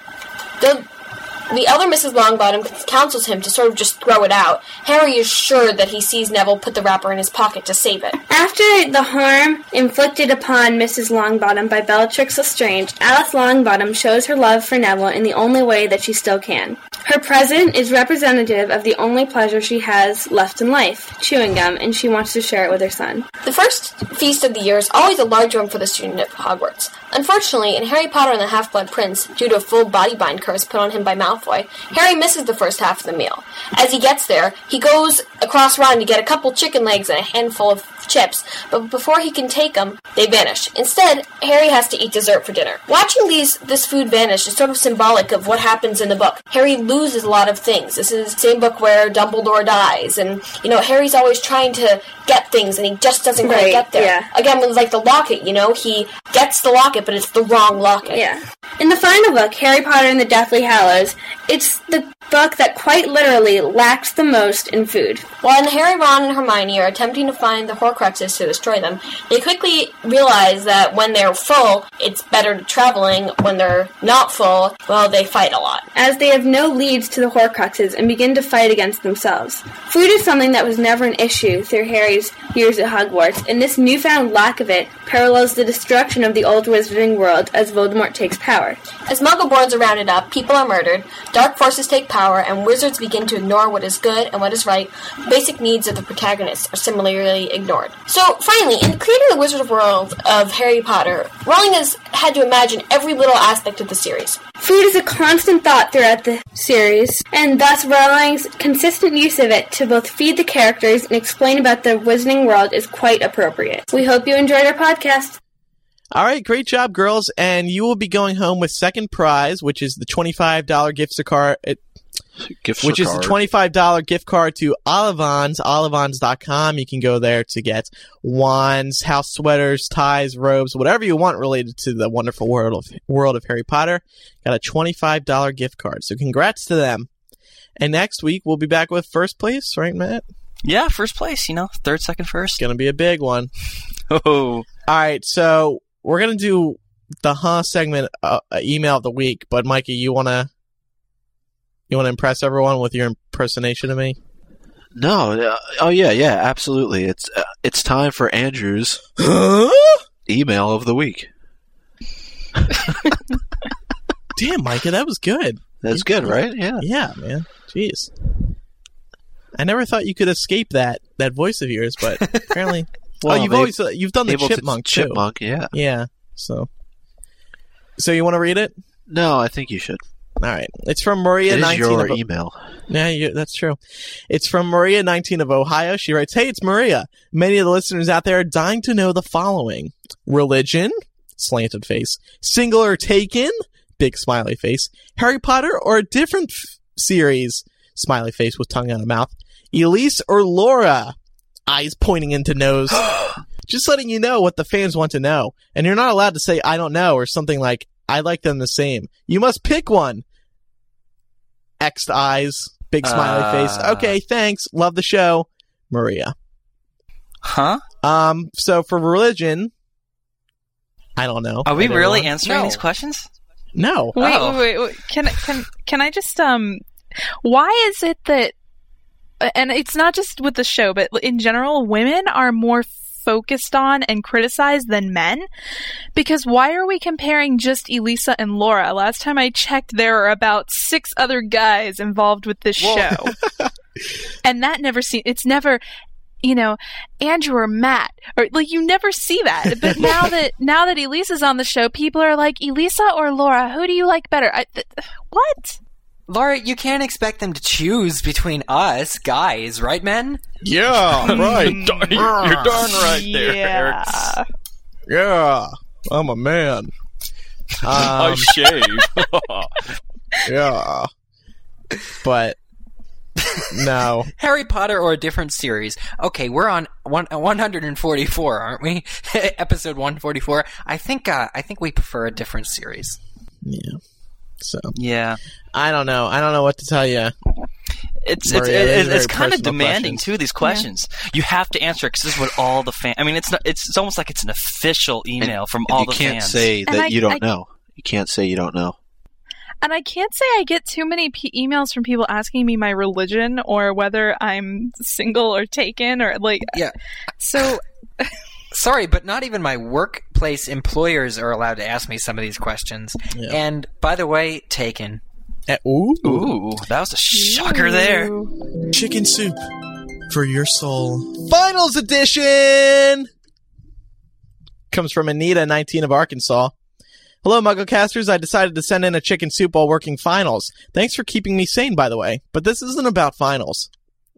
The other Mrs. Longbottom counsels him to sort of just throw it out. Harry is sure that he sees Neville put the wrapper in his pocket to save it. After the harm inflicted upon Mrs. Longbottom by Bellatrix Lestrange, Alice Longbottom shows her love for Neville in the only way that she still can. Her present is representative of the only pleasure she has left in life, chewing gum, and she wants to share it with her son. The first feast of the year is always a large one for the student at Hogwarts. Unfortunately, in Harry Potter and the Half-Blood Prince, due to a full body-bind curse put on him by Malfoy, Harry misses the first half of the meal. As he gets there, he goes across Ron to get a couple chicken legs and a handful of chips, but before he can take them, they vanish. Instead, Harry has to eat dessert for dinner. Watching this food vanish is sort of symbolic of what happens in the book. Harry loses a lot of things. This is the same book where Dumbledore dies, and, you know, Harry's always trying to get things, and he just doesn't quite get there. Yeah. Again, with, like, the locket, you know, he gets the locket, but it's the wrong locket. Yeah. In the final book, Harry Potter and the Deathly Hallows, it's the book that quite literally lacks the most in food. When Harry, Ron, and Hermione are attempting to find the Horcruxes to destroy them, they quickly realize that when they're full, it's better traveling. When they're not full, well, they fight a lot. As they have no leads to the Horcruxes and begin to fight against themselves. Food is something that was never an issue through Harry's years at Hogwarts, and this newfound lack of it parallels the destruction of the old wizarding world as Voldemort takes power. As Muggle boards are rounded up, people are murdered, dark forces take power, and wizards begin to ignore what is good and what is right. The basic needs of the protagonists are similarly ignored. So, finally, in creating the wizard world of Harry Potter, Rowling has had to imagine every little aspect of the series. Food is a constant thought throughout the series, and thus Rowling's consistent use of it to both feed the characters and explain about the wizarding world is quite appropriate. We hope you enjoyed our podcast. All right, great job, girls, and you will be going home with second prize, which is the $25 gift card to Olivans, olivans.com. You can go there to get wands, house sweaters, ties, robes, whatever you want related to the wonderful world of Harry Potter. Got a $25 gift card, so congrats to them. And next week, we'll be back with first place, right, Matt? Yeah, first place, third, second, first. Gonna be a big one. Oh. All right, so we're going to do the segment, email of the week, but Mikey, you want to impress everyone with your impersonation of me? No. Oh, yeah, absolutely. It's time for Andrew's email of the week. Damn, Micah, that was good. That's good, right? Yeah. Yeah, man. Jeez. I never thought you could escape that voice of yours, but apparently... Well, you've always you've done the chipmunk too. Chipmunk, yeah. Yeah. So you want to read it? No, I think you should. All right. It's from Maria. It is your email. Yeah, that's true. It's from Maria, 19 of Ohio. She writes, "Hey, it's Maria. Many of the listeners out there are dying to know the following: religion, slanted face; single or taken, big smiley face; Harry Potter or a different series, smiley face with tongue out of mouth; Elise or Laura." Eyes pointing into nose. Just letting you know what the fans want to know. And you're not allowed to say, I don't know, or something like, I like them the same. You must pick one. X'd eyes. Big smiley face. Okay, thanks. Love the show. Maria. Huh? So for religion, I don't know. Are we really answering these questions? No. Wait. Can I just, why is it that, and it's not just with the show, but in general, women are more focused on and criticized than men? Because why are we comparing just Elisa and Laura? Last time I checked, there are about 6 other guys involved with this show. And that never seems... It's never... Andrew or Matt, or you never see that. But now that Elisa's on the show, people are like, Elisa or Laura, who do you like better? What? Laura, you can't expect them to choose between us guys, right, men? Yeah, right. You're darn right there, Eric. Yeah, I'm a man. I shave. Yeah. But, no. Harry Potter or a different series. Okay, we're on 144, aren't we? Episode 144. I think we prefer a different series. Yeah. So yeah, I don't know what to tell you. It's kind of demanding questions. Too. These questions you have to answer because this is what all the fans. I mean, it's almost like it's an official email from all the fans. You can't say you don't know. And I can't say I get too many emails from people asking me my religion or whether I'm single or taken or yeah. So. Sorry, but not even my workplace employers are allowed to ask me some of these questions. Yeah. And by the way, taken. Ooh, that was a shocker there. Chicken soup for your soul. Finals edition! Comes from Anita, 19 of Arkansas. Hello, MuggleCasters. I decided to send in a chicken soup while working finals. Thanks for keeping me sane, by the way. But this isn't about finals.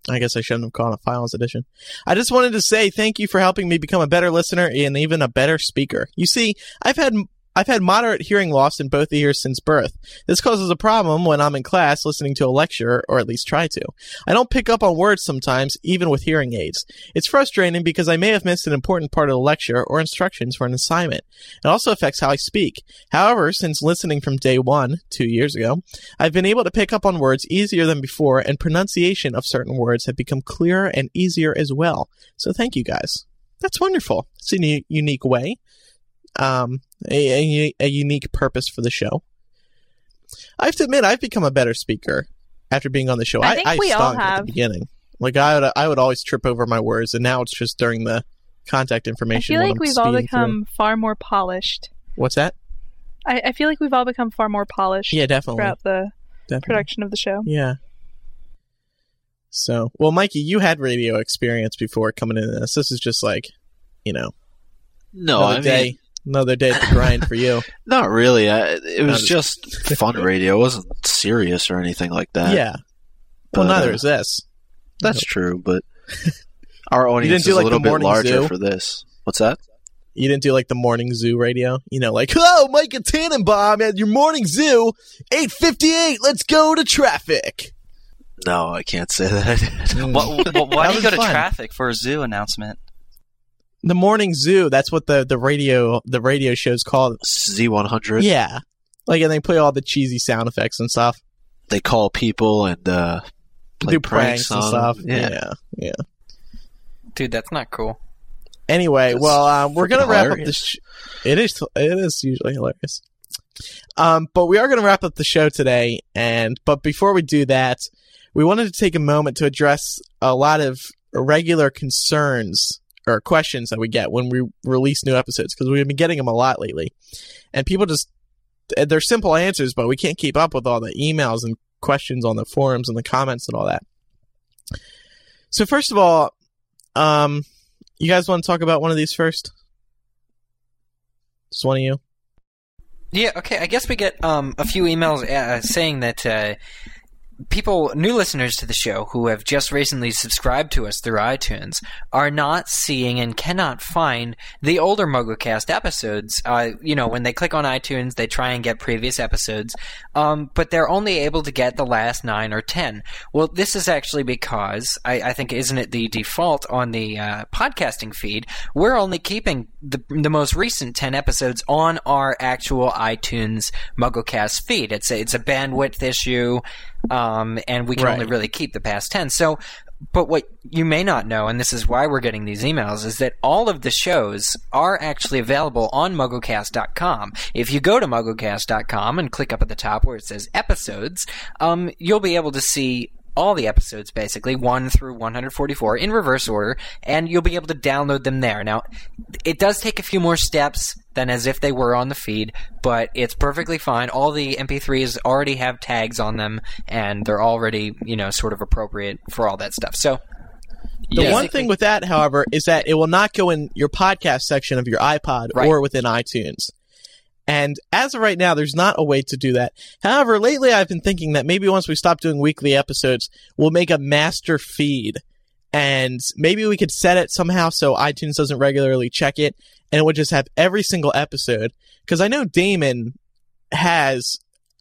I guess I shouldn't have called it a finals edition. I just wanted to say thank you for helping me become a better listener and even a better speaker. You see, I've had I've had moderate hearing loss in both ears since birth. This causes a problem when I'm in class listening to a lecture, or at least try to. I don't pick up on words sometimes, even with hearing aids. It's frustrating because I may have missed an important part of the lecture or instructions for an assignment. It also affects how I speak. However, since listening from day one, 2 years ago, I've been able to pick up on words easier than before, and pronunciation of certain words have become clearer and easier as well. So thank you guys. That's wonderful. It's a unique way. A unique purpose for the show. I have to admit, I've become a better speaker after being on the show. I think we all have. At the beginning, like I would always trip over my words, and now it's just during the contact information. I feel like we've all become far more polished. What's that? I feel like we've all become far more polished. Yeah, definitely. Throughout the production of the show. Yeah. So, well, Mikey, you had radio experience before coming into this. This is just like, you know, another day to grind for you. Not really. It was just fun radio. It wasn't serious or anything like that. Yeah. Well, neither is this. That's true, but our audience is a little bit larger for this. What's that? You didn't do like the morning zoo radio? You know, like, hello, Micah Tannenbaum at your morning zoo, 8:58, let's go to traffic. No, I can't say that. Why do you go to traffic for a zoo announcement? The morning zoo, that's what the radio show's called. Z100. Yeah. Like, and they play all the cheesy sound effects and stuff. They call people and do pranks and stuff. Yeah. Dude, that's not cool. Anyway, we're going to wrap up this It is usually hilarious. But we are going to wrap up the show today, but before we do that, we wanted to take a moment to address a lot of regular concerns or questions that we get when we release new episodes, because we've been getting them a lot lately. And people they're simple answers, but we can't keep up with all the emails and questions on the forums and the comments and all that. So first of all, you guys want to talk about one of these first? Just one of you? Yeah, okay. I guess we get a few emails saying that people, new listeners to the show who have just recently subscribed to us through iTunes, are not seeing and cannot find the older MuggleCast episodes. When they click on iTunes, they try and get previous episodes, but they're only able to get the last 9 or 10. Well, this is actually because, I think, isn't it the default on the podcasting feed? We're only keeping the most recent 10 episodes on our actual iTunes MuggleCast feed. It's a bandwidth issue. And we can only really keep the past 10. So, but what you may not know, and this is why we're getting these emails, is that all of the shows are actually available on MuggleCast.com. If you go to MuggleCast.com and click up at the top where it says episodes, you'll be able to see all the episodes, basically, 1 through 144 in reverse order, and you'll be able to download them there. Now, it does take a few more steps than as if they were on the feed, but it's perfectly fine. All the MP3s already have tags on them, and they're already, sort of appropriate for all that stuff. So the one thing with that, however, is that it will not go in your podcast section of your iPod or within iTunes. And as of right now, there's not a way to do that. However, lately I've been thinking that maybe once we stop doing weekly episodes, we'll make a master feed. And maybe we could set it somehow so iTunes doesn't regularly check it, and it would just have every single episode. Because I know Damon has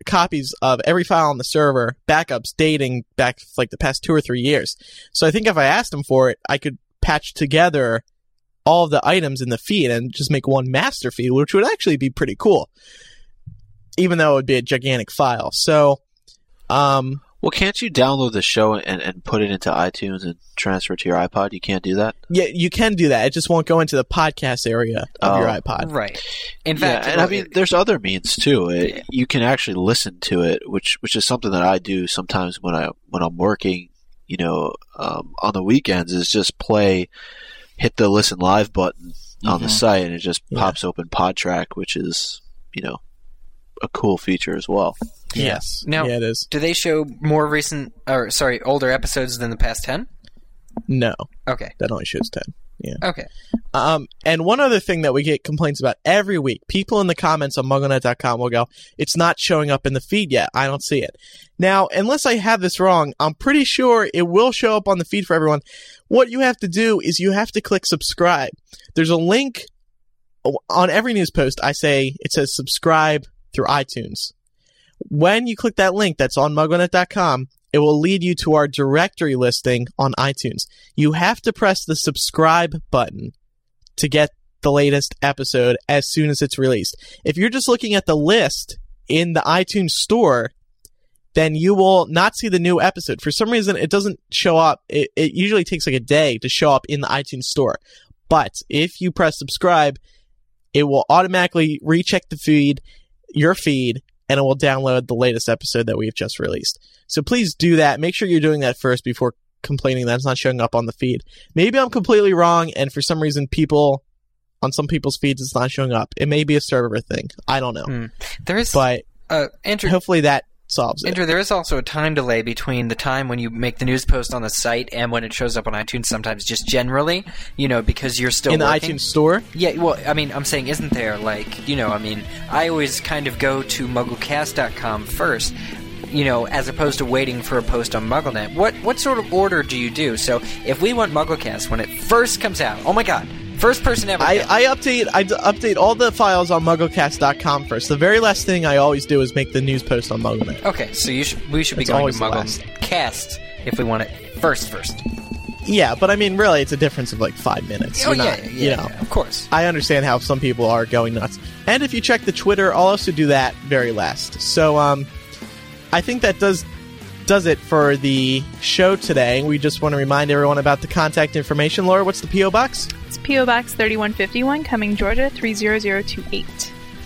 copies of every file on the server, backups dating back like the past 2 or 3 years. So I think if I asked him for it, I could patch together all of the items in the feed and just make one master feed, which would actually be pretty cool, even though it would be a gigantic file. So, well, can't you download the show and put it into iTunes and transfer it to your iPod? You can't do that? Yeah, you can do that. It just won't go into the podcast area of your iPod. Right. In fact, and I mean, there's other means, too. You can actually listen to it, which is something that I do sometimes when I'm working, on the weekends, is just hit the listen live button on the site, and it just pops open PodTrack, which is, a cool feature as well. Yes. Now, it is. Do they show more older episodes than the past 10? No. Okay. That only shows 10. Yeah. Okay. And one other thing that we get complaints about every week, people in the comments on MuggleNet.com will go, it's not showing up in the feed yet. I don't see it. Now, unless I have this wrong, I'm pretty sure it will show up on the feed for everyone. What you have to do is you have to click subscribe. There's a link on every news post, I say it says subscribe through iTunes. When you click that link that's on MuggleNet.com, it will lead you to our directory listing on iTunes. You have to press the subscribe button to get the latest episode as soon as it's released. If you're just looking at the list in the iTunes store, then you will not see the new episode. For some reason, it doesn't show up. It usually takes like a day to show up in the iTunes store. But if you press subscribe, it will automatically recheck the feed, your feed, and it will download the latest episode that we've just released. So please do that. Make sure you're doing that first before complaining that it's not showing up on the feed. Maybe I'm completely wrong, and for some reason, people on some people's feeds, it's not showing up. It may be a server thing. I don't know. There is, but Andrew, hopefully that solves it. Andrew, there is also a time delay between the time when you make the news post on the site and when it shows up on iTunes sometimes, just generally, you know, because you're still in the iTunes store? Yeah, well, I mean, I'm saying isn't there, like, you know, I mean, I always kind of go to MuggleCast.com first, you know, as opposed to waiting for a post on MuggleNet. What sort of order do you do? So if we want MuggleCast, when it first comes out, oh my god, first person ever. I update all the files on MuggleCast.com first. The very last thing I always do is make the news post on MuggleNet. Okay, so we should be going to MuggleCast if we want it first. Yeah, but I mean, really, it's a difference of like 5 minutes. Yeah, of course. I understand how some people are going nuts. And if you check the Twitter, I'll also do that very last. So I think that does it for the show today. We just want to remind everyone about the contact information. Laura, what's the P.O. Box? It's P.O. Box 3151, Cumming, Georgia, 30028. You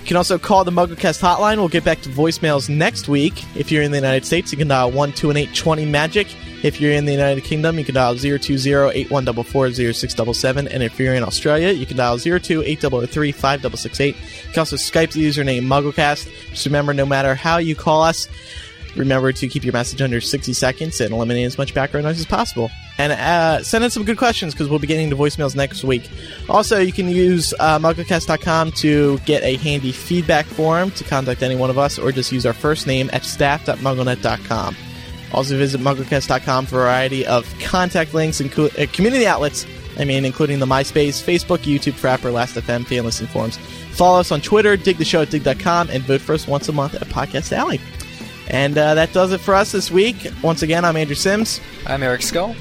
can also call the MuggleCast hotline. We'll get back to voicemails next week. If you're in the United States, you can dial 1-218-20-MAGIC. If you're in the United Kingdom, you can dial 020-8144-0677. And if you're in Australia, you can dial 028-003-5668. You can also Skype the username MuggleCast. Just remember, no matter how you call us, remember to keep your message under 60 seconds and eliminate as much background noise as possible. And send in some good questions, because we'll be getting to voicemails next week. Also, you can use MuggleCast.com to get a handy feedback form to contact any one of us, or just use our first name at staff.mugglenet.com. Also visit MuggleCast.com for a variety of contact links and community outlets, including the MySpace, Facebook, YouTube, Frapper, Last.fm, fan listing forums. Follow us on Twitter, dig the show at dig.com, and vote for us once a month at Podcast Alley. And that does it for us this week. Once again, I'm Andrew Sims. I'm Eric Scull.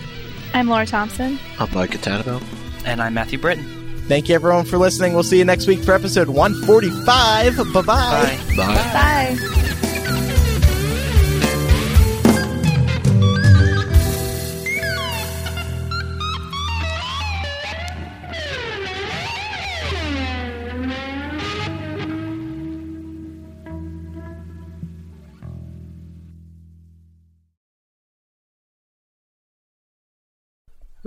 I'm Laura Thompson. I'm Micah Tanabe. And I'm Matthew Britton. Thank you, everyone, for listening. We'll see you next week for episode 145. Bye-bye. Bye. Bye. Bye. Bye.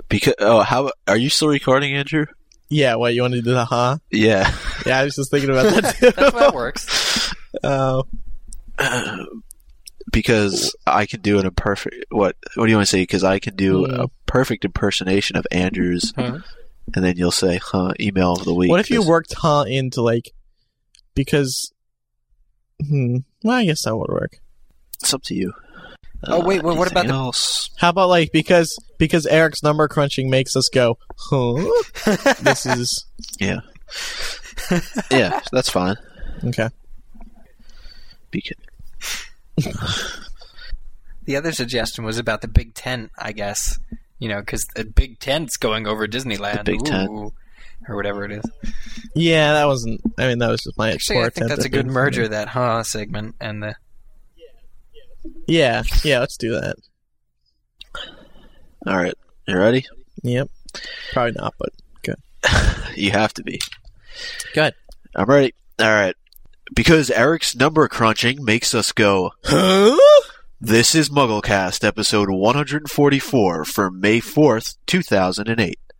Because how are you still recording, Andrew? Yeah, what you want to do? Yeah, yeah. I was just thinking about that too. That's how it works. Because I can do an imperfect. What do you want to say? Because I can do a perfect impersonation of Andrew's, and then you'll say, email of the week. What if you worked into like, because? Well, I guess that would work. It's up to you. Oh wait, well, what about the else? How about like because Eric's number crunching makes us go, huh? This is yeah, that's fine. Okay. The other suggestion was about the Big Tent, I guess. You know, because the Big Tent's going over Disneyland. The Big Tent. Or whatever it is. Yeah, that wasn't. I mean, that was just my. Actually, I think that's a good merger. That segment and the. Yeah, let's do that. All right. You ready? Yep. Probably not, but good. You have to be. Good. I'm ready. All right. Because Eric's number crunching makes us go, huh? This is MuggleCast, episode 144 for May 4th, 2008.